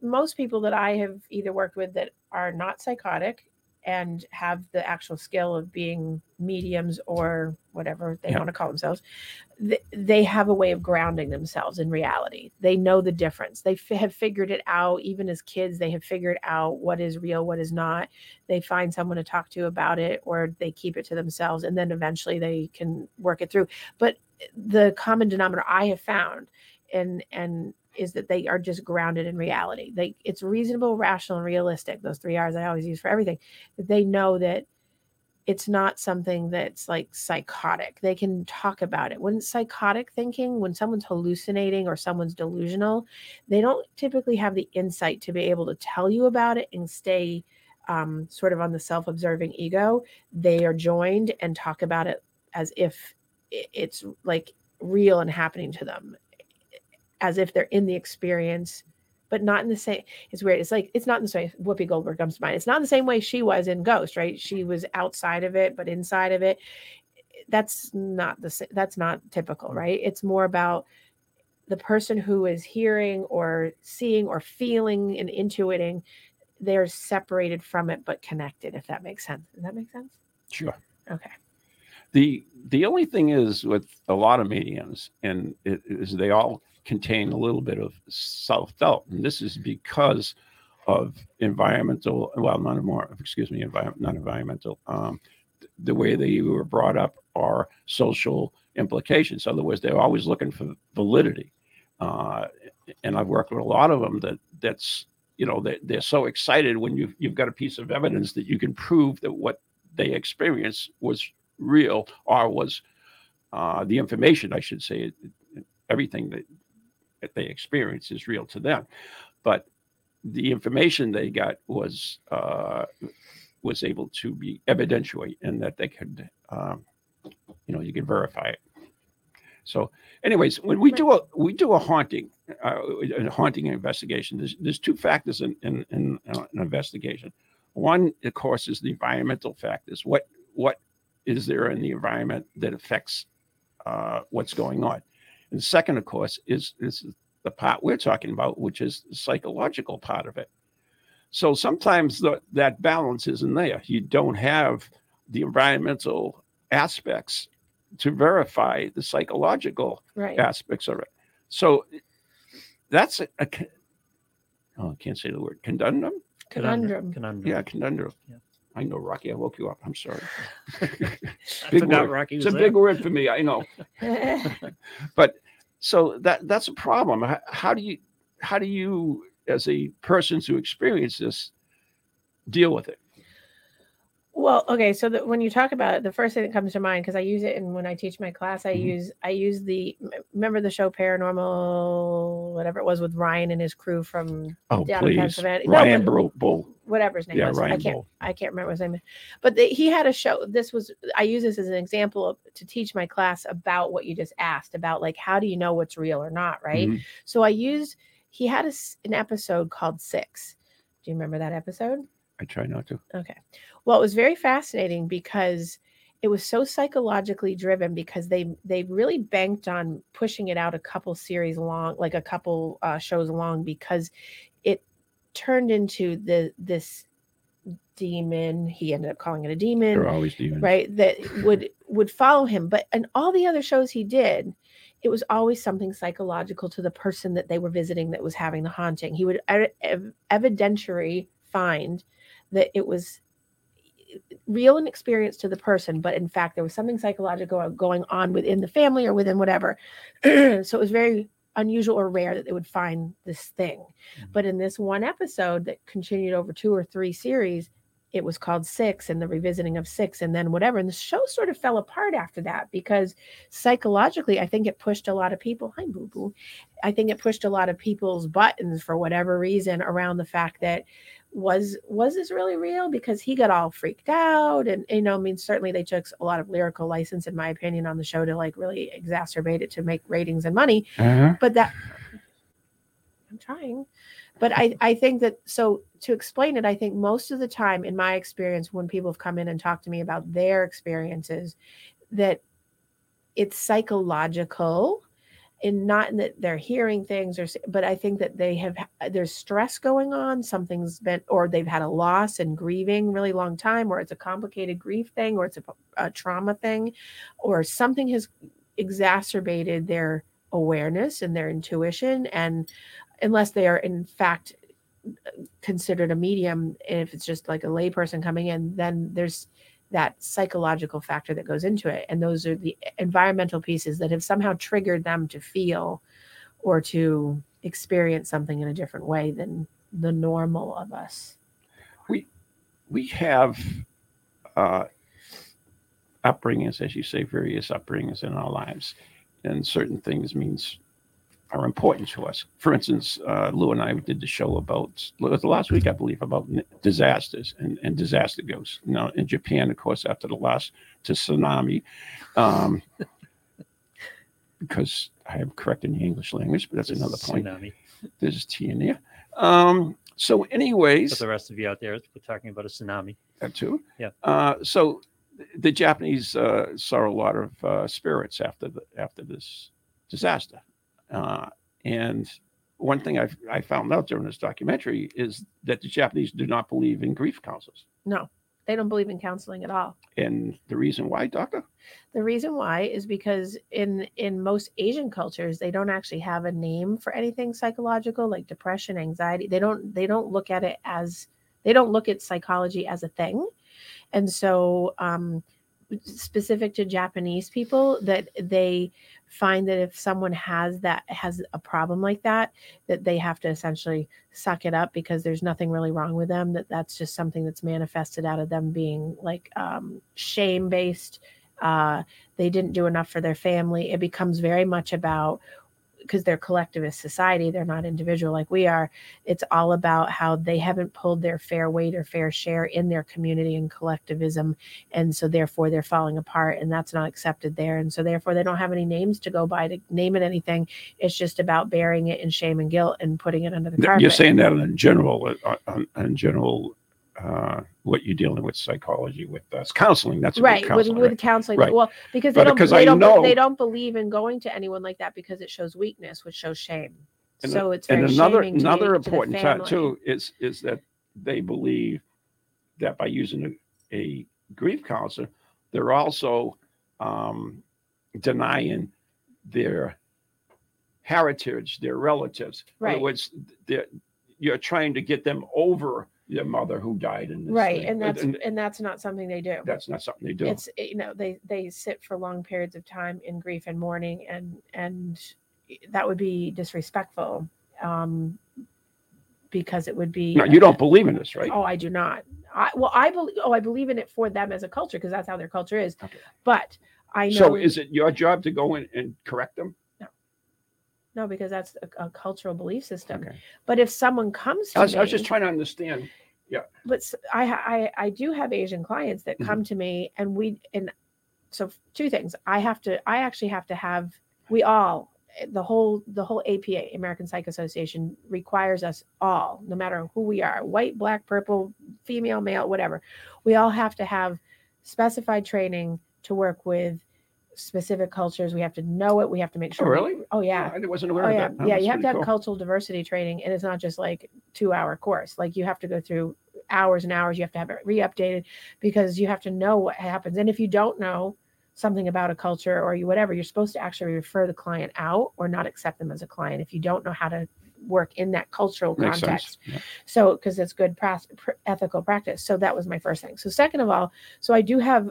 most people that I have either worked with that are not psychotic and have the actual skill of being mediums or whatever they want to call themselves, they have a way of grounding themselves in reality. They know the difference. They have figured it out. Even as kids, they have figured out what is real, what is not. They find someone to talk to about it, or they keep it to themselves, and then eventually they can work it through. But the common denominator I have found and is that they are just grounded in reality. It's reasonable, rational, and realistic. Those 3 R's I always use for everything. They know that it's not something that's like psychotic. They can talk about it. When it's psychotic thinking, when someone's hallucinating or someone's delusional, they don't typically have the insight to be able to tell you about it and stay sort of on the self-observing ego. They are joined and talk about it as if it's like real and happening to them, as if they're in the experience, but not in the same. It's weird. It's like, it's not in the same. Whoopi Goldberg comes to mind. It's not in the same way she was in Ghost, right? She was outside of it, but inside of it. That's not typical, right? It's more about the person who is hearing or seeing or feeling and intuiting. They're separated from it, but connected, if that makes sense. Does that make sense? Sure. Okay. The only thing is with a lot of mediums, and it is they all contain a little bit of self-doubt, and this is because of the way that you were brought up, are social implications. In other words, they're always looking for validity, and I've worked with a lot of them that's you know, they're so excited when you've got a piece of evidence that you can prove that what they experienced was real, or was the information, I should say, everything that they experience is real to them, but the information they got was able to be evidentiary, and that they could, you could verify it. So, anyways, when we do a haunting, investigation, there's two factors in an investigation. One, of course, is the environmental factors. What is there in the environment that affects what's going on? And second, of course, is the part we're talking about, which is the psychological part of it. So sometimes that balance isn't there. You don't have the environmental aspects to verify the psychological aspects of it. So that's I can't say the word. Conundrum. Yeah, conundrum. Yeah. I know, Rocky, I woke you up. I'm sorry. Rocky, it's a big word for me. I know. But so that's a problem. How do you, as a person who experiences this, deal with it? Well, okay. So when you talk about it, the first thing that comes to mind, because I use it, and when I teach my class, I use the, remember the show Paranormal, whatever it was, with Ryan and his crew from down in Pennsylvania. Ryan Buell. Whatever his name was. Ryan Buell. I can't remember his name. But he had a show. I use this as an example to teach my class about what you just asked about, like, how do you know what's real or not, right? Mm-hmm. So he had an episode called Six. Do you remember that episode? I try not to. Okay. Well, it was very fascinating because it was so psychologically driven, because they really banked on pushing it out a couple series long, like a couple shows long, because it turned into this demon. He ended up calling it a demon. They're always demons, right? That would follow him. But in all the other shows he did, it was always something psychological to the person that they were visiting that was having the haunting. He would evidentiary find that it was real and experience to the person, but in fact there was something psychological going on within the family or within whatever. So it was very unusual or rare that they would find this thing. Mm-hmm. But in this one episode that continued over 2 or 3 series, it was called Six, and the revisiting of Six, and then whatever. And the show sort of fell apart after that, because psychologically, I think it pushed a lot of people. Hi, boo boo. I think it pushed a lot of people's buttons for whatever reason around the fact that was this really real? Because he got all freaked out, and certainly they took a lot of lyrical license, in my opinion, on the show to like really exacerbate it to make ratings and money. Uh-huh. But that I'm trying. But I think that, so to explain it, I think most of the time in my experience, when people have come in and talked to me about their experiences, that it's psychological, and not in that they're hearing things, but I think that there's stress going on. Something's been, or they've had a loss and grieving really long time, or it's a complicated grief thing, or it's a trauma thing, or something has exacerbated their awareness and their intuition. And unless they are in fact considered a medium, and if it's just like a layperson coming in, then there's that psychological factor that goes into it. And those are the environmental pieces that have somehow triggered them to feel or to experience something in a different way than the normal of us. We have upbringings, as you say, various upbringings in our lives, and certain things are important to us. For instance, Lou and I did the show last week, I believe, about disasters and disaster ghosts. Now, in Japan, of course, after the last tsunami, because I am correct in the English language, but that's another point. Tsunami. There's tea in there. So anyways. For the rest of you out there, we're talking about a tsunami. That too? Yeah. So the Japanese saw a lot of spirits after this disaster. And one thing I found out during this documentary is that the Japanese do not believe in grief counselors. No, they don't believe in counseling at all. And the reason why, Doctor? The reason why is because in most Asian cultures, they don't actually have a name for anything psychological, like depression, anxiety. They don't look at it as, they don't look at psychology as a thing. And so, specific to Japanese people, that they find that if someone has a problem like that, that they have to essentially suck it up because there's nothing really wrong with them, that's just something that's manifested out of them being like shame-based. They didn't do enough for their family. It becomes very much about, because they're collectivist society, they're not individual like we are. It's all about how they haven't pulled their fair weight or fair share in their community and collectivism. And so therefore they're falling apart, and that's not accepted there. And so therefore they don't have any names to go by to name it anything. It's just about burying it in shame and guilt and putting it under the carpet. You're saying that in general, what you're dealing with psychology with us counseling, that's right, counseling, with counseling, right. Well, because they don't believe in going to anyone like that because it shows weakness, which shows shame, and so it's very, and another important part too is that they believe that by using a grief counselor, they're also denying their heritage, their relatives, right. In other words, you're trying to get them over your mother who died in this, right, thing. And that's not something they do. That's not something they do. It's, you know, they sit for long periods of time in grief and mourning, and that would be disrespectful, because it would be. No, you don't believe in this, right? Oh, I do not. I believe in it for them as a culture, because that's how their culture is. Okay. But I know. So is it your job to go in and correct them? No, because that's a cultural belief system. Okay. But if someone comes to me, I was just trying to understand. Yeah. But I do have Asian clients that come to me, and so two things. The whole APA, American Psych Association, requires us all, no matter who we are, white, black, purple, female, male, whatever, we all have to have specified training to work with specific cultures. We have to know it. We have to make sure. Oh, really? Oh, yeah. I wasn't aware of that. Yeah, you have to have cultural diversity training, and it's not just like 2-hour course. Like, you have to go through hours and hours. You have to have it re-updated because you have to know what happens. And if you don't know something about a culture or whatever, you're supposed to actually refer the client out or not accept them as a client if you don't know how to work in that cultural context. Yeah. So, because it's good ethical practice. So that was my first thing. So second of all, so I do have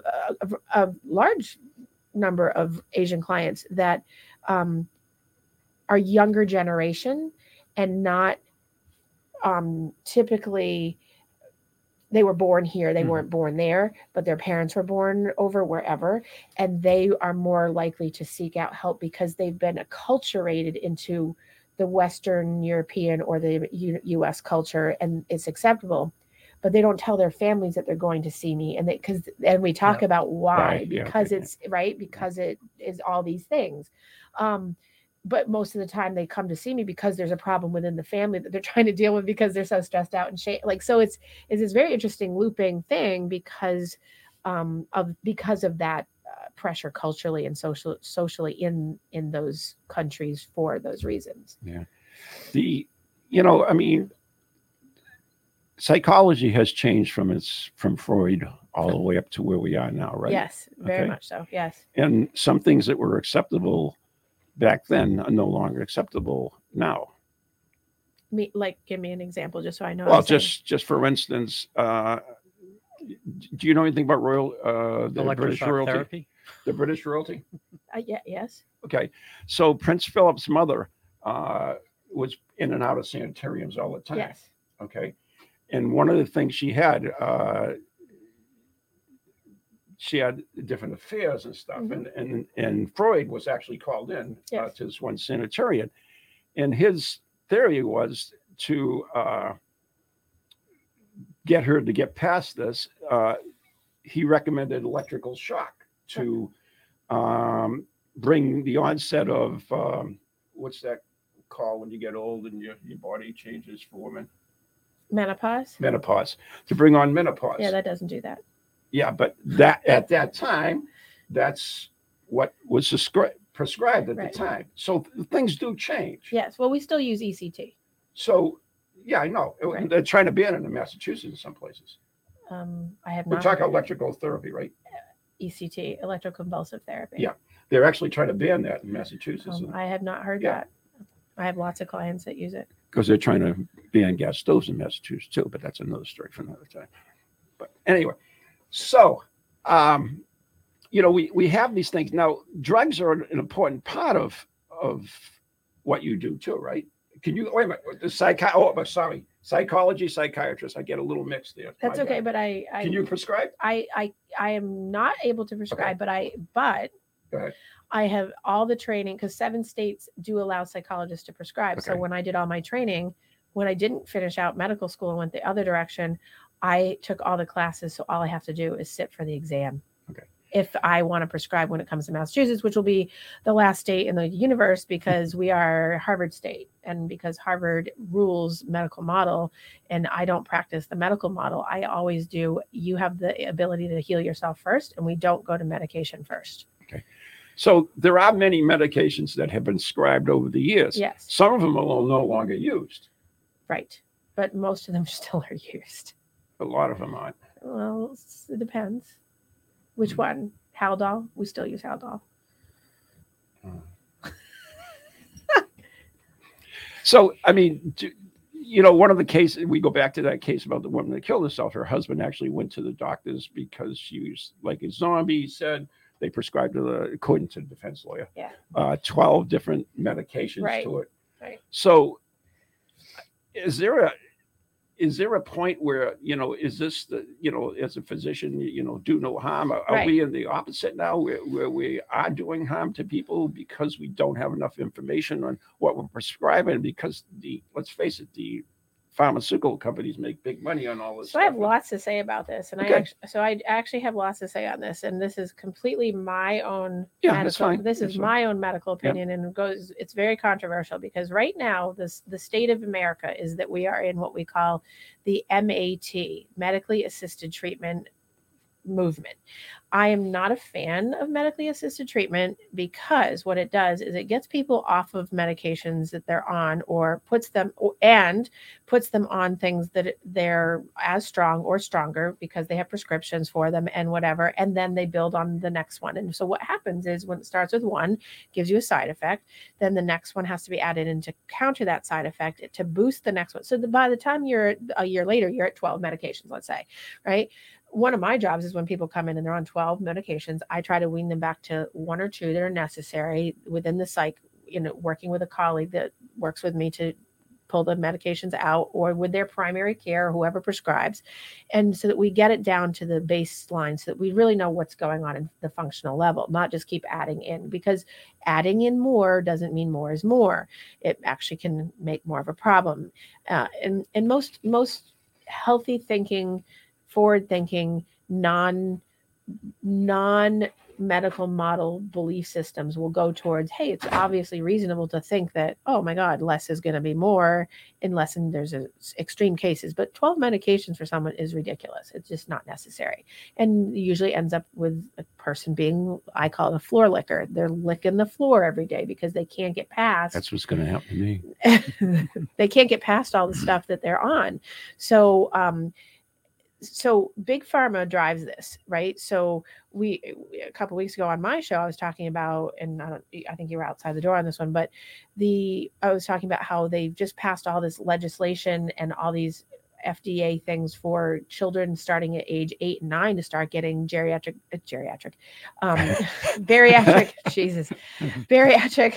a large number of Asian clients that are younger generation and not typically, they were born here, they weren't born there, but their parents were born over wherever, and they are more likely to seek out help because they've been acculturated into the Western European or the US culture, and it's acceptable. But they don't tell their families that they're going to see me, and we talk about why, right, because it's right, because it is all these things. But most of the time they come to see me because there's a problem within the family that they're trying to deal with because they're so stressed out and so it's this very interesting looping thing because of that pressure culturally and socially in those countries for those reasons. Yeah, psychology has changed from Freud all the way up to where we are now, right? Yes, very much so. Yes. And some things that were acceptable back then are no longer acceptable now. Give me an example, just so I know. Well, just for instance, do you know anything about the British royalty? Therapy? The British royalty? Yeah. Yes. Okay. So Prince Philip's mother was in and out of sanitariums all the time. Yes. Okay. And one of the things she had, she had different affairs and stuff. Mm-hmm. And Freud was actually called in to this one sanitarium. And his theory was to get her to get past this. He recommended electrical shock to bring the onset of what's that called when you get old and your body changes form? And menopause. Menopause. To bring on menopause. Yeah, that doesn't do that. Yeah, but that at that time, that's what was prescribed at the time. So things do change. Yes. Well, we still use ECT. So, yeah, I know. Right. They're trying to ban it in Massachusetts in some places. I have not. We're talking electrical therapy, right? ECT, electroconvulsive therapy. Yeah. They're actually trying to ban that in Massachusetts. I have not heard that. I have lots of clients that use it. Because they're trying to ban gas stoves in Massachusetts, too. But that's another story for another time. But anyway. So, we have these things. Now, drugs are an important part of what you do, too, right? Can you, wait a minute, psychology, psychiatrist. I get a little mixed there. That's okay, but I can you prescribe? I am not able to prescribe, but go ahead. I have all the training because 7 states do allow psychologists to prescribe. Okay. So when I did all my training, when I didn't finish out medical school and went the other direction, I took all the classes, so all I have to do is sit for the exam. Okay. If I want to prescribe when it comes to Massachusetts, which will be the last state in the universe because we are Harvard state and because Harvard rules medical model and I don't practice the medical model, I always do. You have the ability to heal yourself first and we don't go to medication first. Okay. So there are many medications that have been prescribed over the years. Yes. Some of them are no longer used. Right. But most of them still are used. A lot of them aren't. Well, it depends. Which one? Haldol? We still use Haldol. So, I mean, one of the cases, we go back to that case about the woman that killed herself. Her husband actually went to the doctors because she was like a zombie, he said. They prescribed her, according to the defense lawyer, 12 different medications to it. Right. So, is there a point where, is this the, as a physician, do no harm? Are we in the opposite now where we are doing harm to people because we don't have enough information on what we're prescribing because let's face it, the pharmaceutical companies make big money on all this stuff. I have lots to say about this. And I actually have lots to say on this. And this is completely my own my own medical opinion. Yeah. And it's very controversial because right now the state of America is that we are in what we call the MAT, medically assisted treatment movement. I am not a fan of medically assisted treatment because what it does is it gets people off of medications that they're on or puts them on things that they're as strong or stronger because they have prescriptions for them and whatever. And then they build on the next one. And so what happens is when it starts with one, gives you a side effect, then the next one has to be added in to counter that side effect to boost the next one. So by the time you're a year later, you're at 12 medications, let's say, right? One of my jobs is when people come in and they're on 12 medications, I try to wean them back to 1 or 2 that are necessary within the psych, working with a colleague that works with me to pull the medications out or with their primary care, whoever prescribes. And so that we get it down to the baseline so that we really know what's going on in the functional level, not just keep adding in, because adding in more doesn't mean more is more. It actually can make more of a problem. And most healthy thinking, forward-thinking, non-medical model belief systems will go towards, hey, it's obviously reasonable to think that, oh my God, less is going to be more, unless there's extreme cases. But 12 medications for someone is ridiculous. It's just not necessary. And usually ends up with a person being, I call it a floor licker. They're licking the floor every day because they can't get past. That's what's going to happen to me. They can't get past all the stuff that they're on. So, so big pharma drives this, right? So a couple of weeks ago on my show, I was talking about, and I think you were outside the door on this one, but I was talking about how they've just passed all this legislation and all these FDA things for children starting at age 8 and 9 to start getting bariatric, Jesus, bariatric,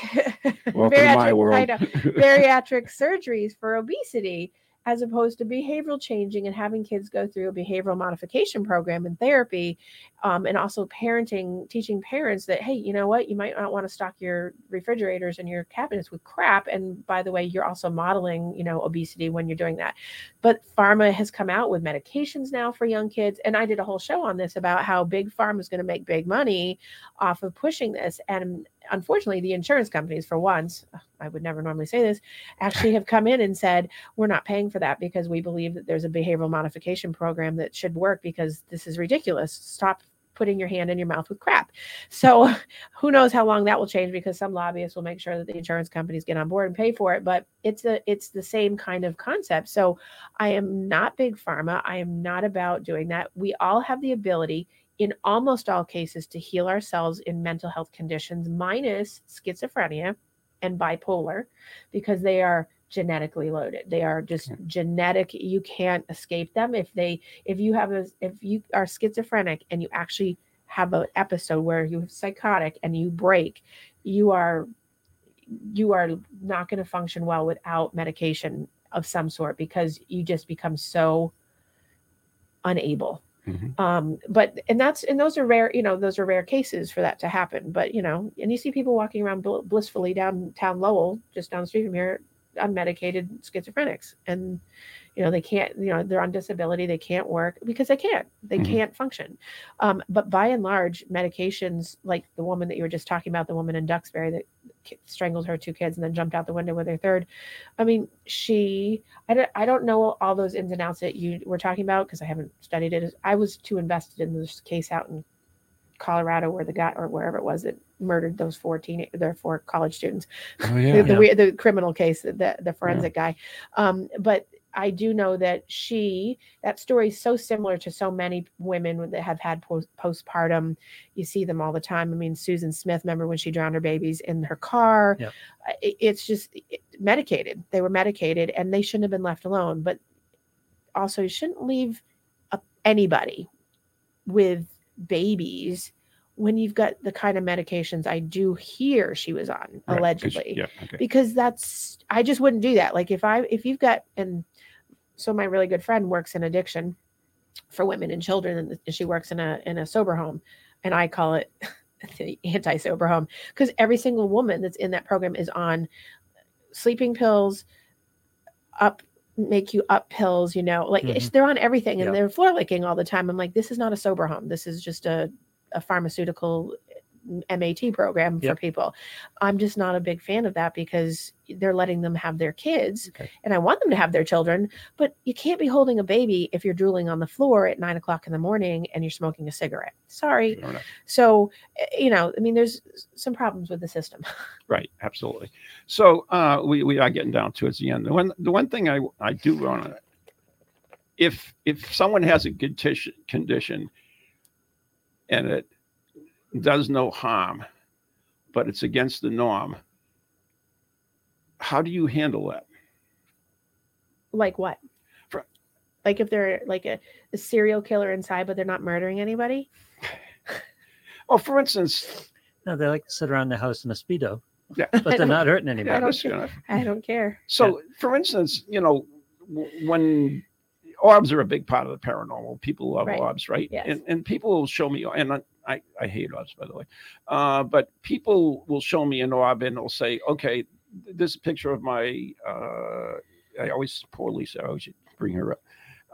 bariatric surgeries for obesity. as opposed to behavioral changing and having kids go through a behavioral modification program and therapy, and also parenting, teaching parents that, hey, you know what, you might not want to stock your refrigerators and your cabinets with crap. And by the way, you're also modeling, you know, obesity when you're doing that. But pharma has come out with medications now for young kids. And I did a whole show on this about how big pharma is going to make big money off of pushing this. And unfortunately, the insurance companies, for once, I would never normally say this, actually have come in and said, we're not paying for that because we believe that there's a behavioral modification program that should work because this is ridiculous. Stop putting your hand in your mouth with crap. So who knows how long that will change, because some lobbyists will make sure that the insurance companies get on board and pay for it. But it's the same kind of concept. So I am not big pharma. I am not about doing that. We all have the ability in almost all cases to heal ourselves in mental health conditions, minus schizophrenia and bipolar, because they are genetically loaded. They are just genetic. You can't escape them. If you are schizophrenic and you actually have an episode where you're psychotic and you break, you are not going to function well without medication of some sort, because you just become so unable. Mm-hmm. Those are rare, those are rare cases for that to happen. But, and you see people walking around blissfully downtown Lowell, just down the street from here, unmedicated schizophrenics. And, they can't, they're on disability. They can't work because they can't function. But by and large, medications, like the woman that you were just talking about, the woman in Duxbury that strangled her two kids and then jumped out the window with her third. I mean, I don't know all those ins and outs that you were talking about, because I haven't studied it. I was too invested in this case out in Colorado where the guy, or wherever it was, that murdered those four college students. Oh, yeah, the criminal case, the forensic guy. But I do know that that story is so similar to so many women that have had postpartum. You see them all the time. I mean, Susan Smith, remember when she drowned her babies in her car? Yeah. It's medicated. They were medicated and they shouldn't have been left alone. But also, you shouldn't leave anybody with babies when you've got the kind of medications I do hear she was on, right, allegedly, because I just wouldn't do that. Like if you've got, and so my really good friend works in addiction for women and children, and she works in a sober home, and I call it the anti-sober home, because every single woman that's in that program is on sleeping pills, make you up pills, they're on everything, and they're floor licking all the time. I'm like, this is not a sober home. This is just a pharmaceutical MAT program for people. I'm just not a big fan of that, because they're letting them have their kids, and I want them to have their children, but you can't be holding a baby if you're drooling on the floor at 9:00 in the morning and you're smoking a cigarette. Sorry. So, there's some problems with the system. Right. Absolutely. So we are getting down towards the end. The one thing I do want to, if someone has a good condition, and it does no harm, but it's against the norm, how do you handle that? Like what? Like if they're like a serial killer inside, but they're not murdering anybody? Well, for instance. No, they like to sit around the house in a Speedo. Yeah. But they're not hurting anybody. I don't care. So, for instance, when orbs are a big part of the paranormal. People love orbs, right? Yes. And people will show me, and I hate orbs, by the way. But people will show me an orb and they'll say, okay, this picture of my, poor Lisa, I always bring her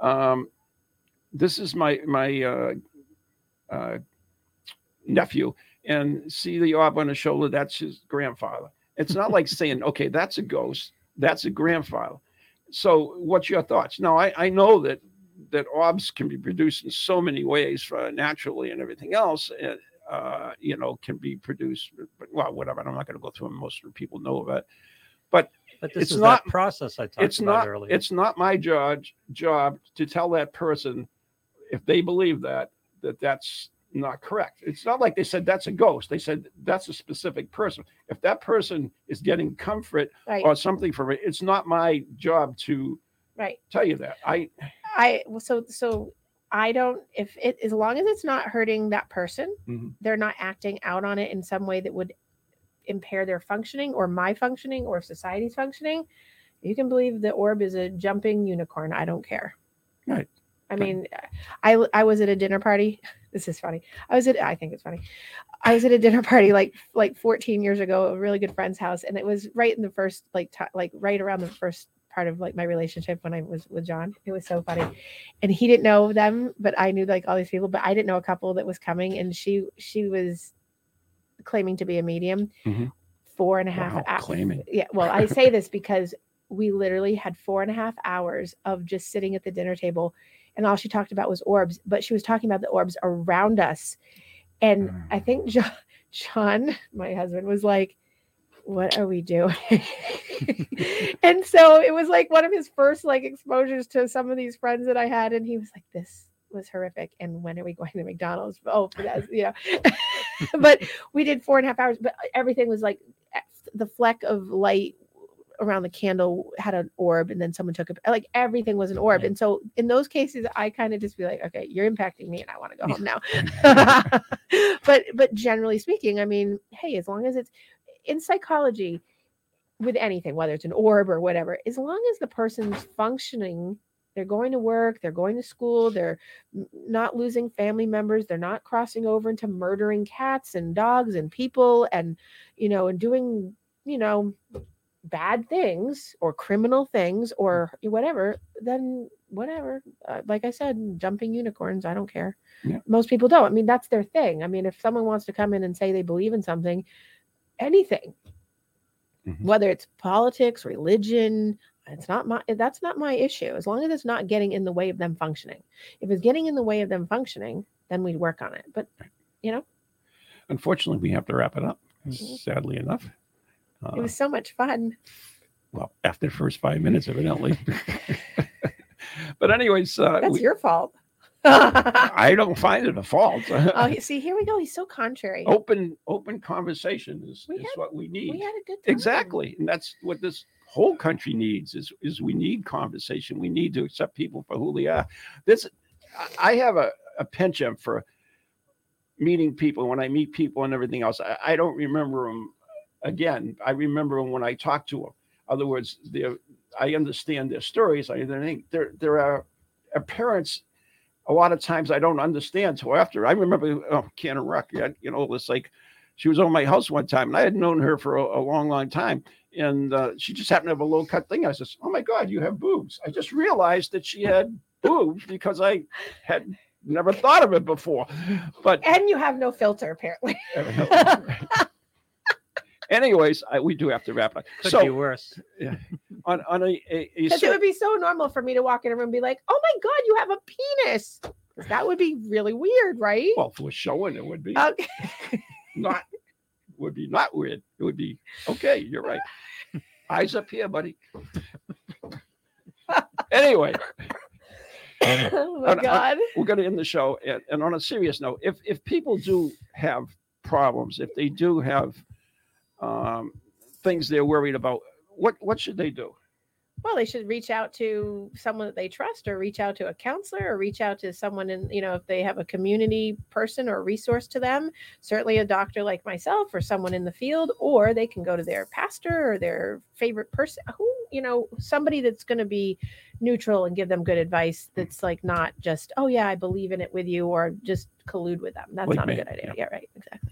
up. This is my nephew, and see the orb on his shoulder, that's his grandfather. It's not like saying, okay, that's a ghost, that's a grandfather. So what's your thoughts? Now, I know that orbs can be produced in so many ways, naturally and everything else, can be produced. Well, whatever. I'm not going to go through them. Most of the people know about it. But this is not that process I talked about earlier. It's not my job to tell that person, if they believe that that's not correct. It's not like they said that's a ghost. They said that's a specific person. If that person is getting comfort or something from it, it's not my job to tell you that. I don't, if it, as long as it's not hurting that person, they're not acting out on it in some way that would impair their functioning or my functioning or society's functioning, You can believe the orb is a jumping unicorn. I don't care. Right. I mean, I was at a dinner party. This is funny. I think it's funny. I was at a dinner party like 14 years ago, a really good friend's house. And it was right in the first, right around the first part of my relationship when I was with John. It was so funny. And he didn't know them, but I knew all these people, but I didn't know a couple that was coming. And she was claiming to be a medium. Mm-hmm. 4.5 hours. Claiming. Yeah. Well, I say this because we literally had 4.5 hours of just sitting at the dinner table. And all she talked about was orbs, but she was talking about the orbs around us. And I think John, my husband, was like, what are we doing? And so it was like one of his first exposures to some of these friends that I had. And he was like, this was horrific. And when are we going to McDonald's? Oh, that's, you know. But we did 4.5 hours, but everything was like the fleck of light around the candle had an orb, and then someone took it. Like everything was an orb. And so in those cases, I kind of just be like, okay, you're impacting me and I want to go home now. But generally speaking, I mean, hey, as long as it's in psychology with anything, whether it's an orb or whatever, as long as the person's functioning, they're going to work, they're going to school, they're not losing family members, they're not crossing over into murdering cats and dogs and people and, you know, and doing, you know, bad things or criminal things or whatever, then whatever. Like I said, jumping unicorns, I don't care. Yeah. Most people don't. I mean, that's their thing. I mean, if someone wants to come in and say they believe in something, anything, mm-hmm. whether it's politics, religion, that's not my issue. As long as it's not getting in the way of them functioning. If it's getting in the way of them functioning, then we'd work on it. But, you know. Unfortunately, we have to wrap it up, mm-hmm. sadly enough. It was so much fun. Well, after the first 5 minutes, evidently. But anyways. That's your fault. I don't find it a fault. Oh, see, here we go. He's so contrary. Open conversation is what we need. We had a good time. Exactly. And that's what this whole country needs is we need conversation. We need to accept people for who they are. I have a penchant for meeting people. When I meet people and everything else, I don't remember them. Again, I remember when I talked to them. In other words, I understand their stories. I think there are appearance a lot of times I don't understand till after. I remember Cannon Rocky, you know, it's like she was over my house one time, and I had known her for a long, long time. And she just happened to have a low-cut thing. I said, oh, my God, you have boobs. I just realized that she had boobs because I had never thought of it before. And you have no filter, apparently. Anyways, we do have to wrap it up. Could be worse. Yeah, on because it would be so normal for me to walk in a room and be like, "Oh my God, you have a penis." That would be really weird, right? Well, for showing it would be not weird. It would be okay. You're right. Eyes up here, buddy. Anyway, oh my God, we're going to end the show. And on a serious note, if people do have problems, if they do have things they're worried about, what should they do? Well, they should reach out to someone that they trust, or reach out to a counselor, or reach out to someone in, you know, if they have a community person or resource to them, certainly a doctor like myself or someone in the field, or they can go to their pastor or their favorite person, who, you know, somebody that's going to be neutral and give them good advice. That's like not just, oh yeah, I believe in it with you, or just collude with them. That's not a good idea. Yeah, right. Exactly.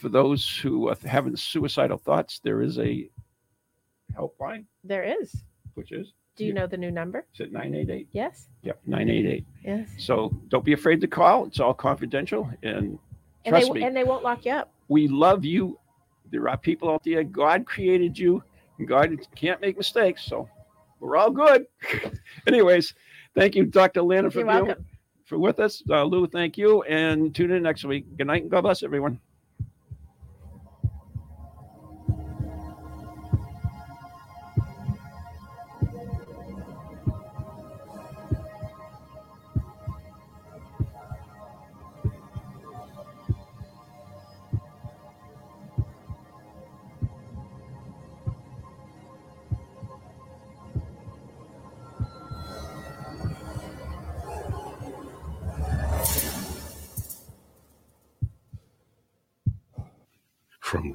For those who are having suicidal thoughts, there is a helpline. There is. Which is? Do you know the new number? Is it 988? Yes. Yep, 988. Yes. So don't be afraid to call. It's all confidential. And trust me. And they won't lock you up. We love you. There are people out there. God created you. And God can't make mistakes. So we're all good. Anyways, thank you, Dr. Lannon, for being with us. Lou, thank you, and tune in next week. Good night and God bless everyone. From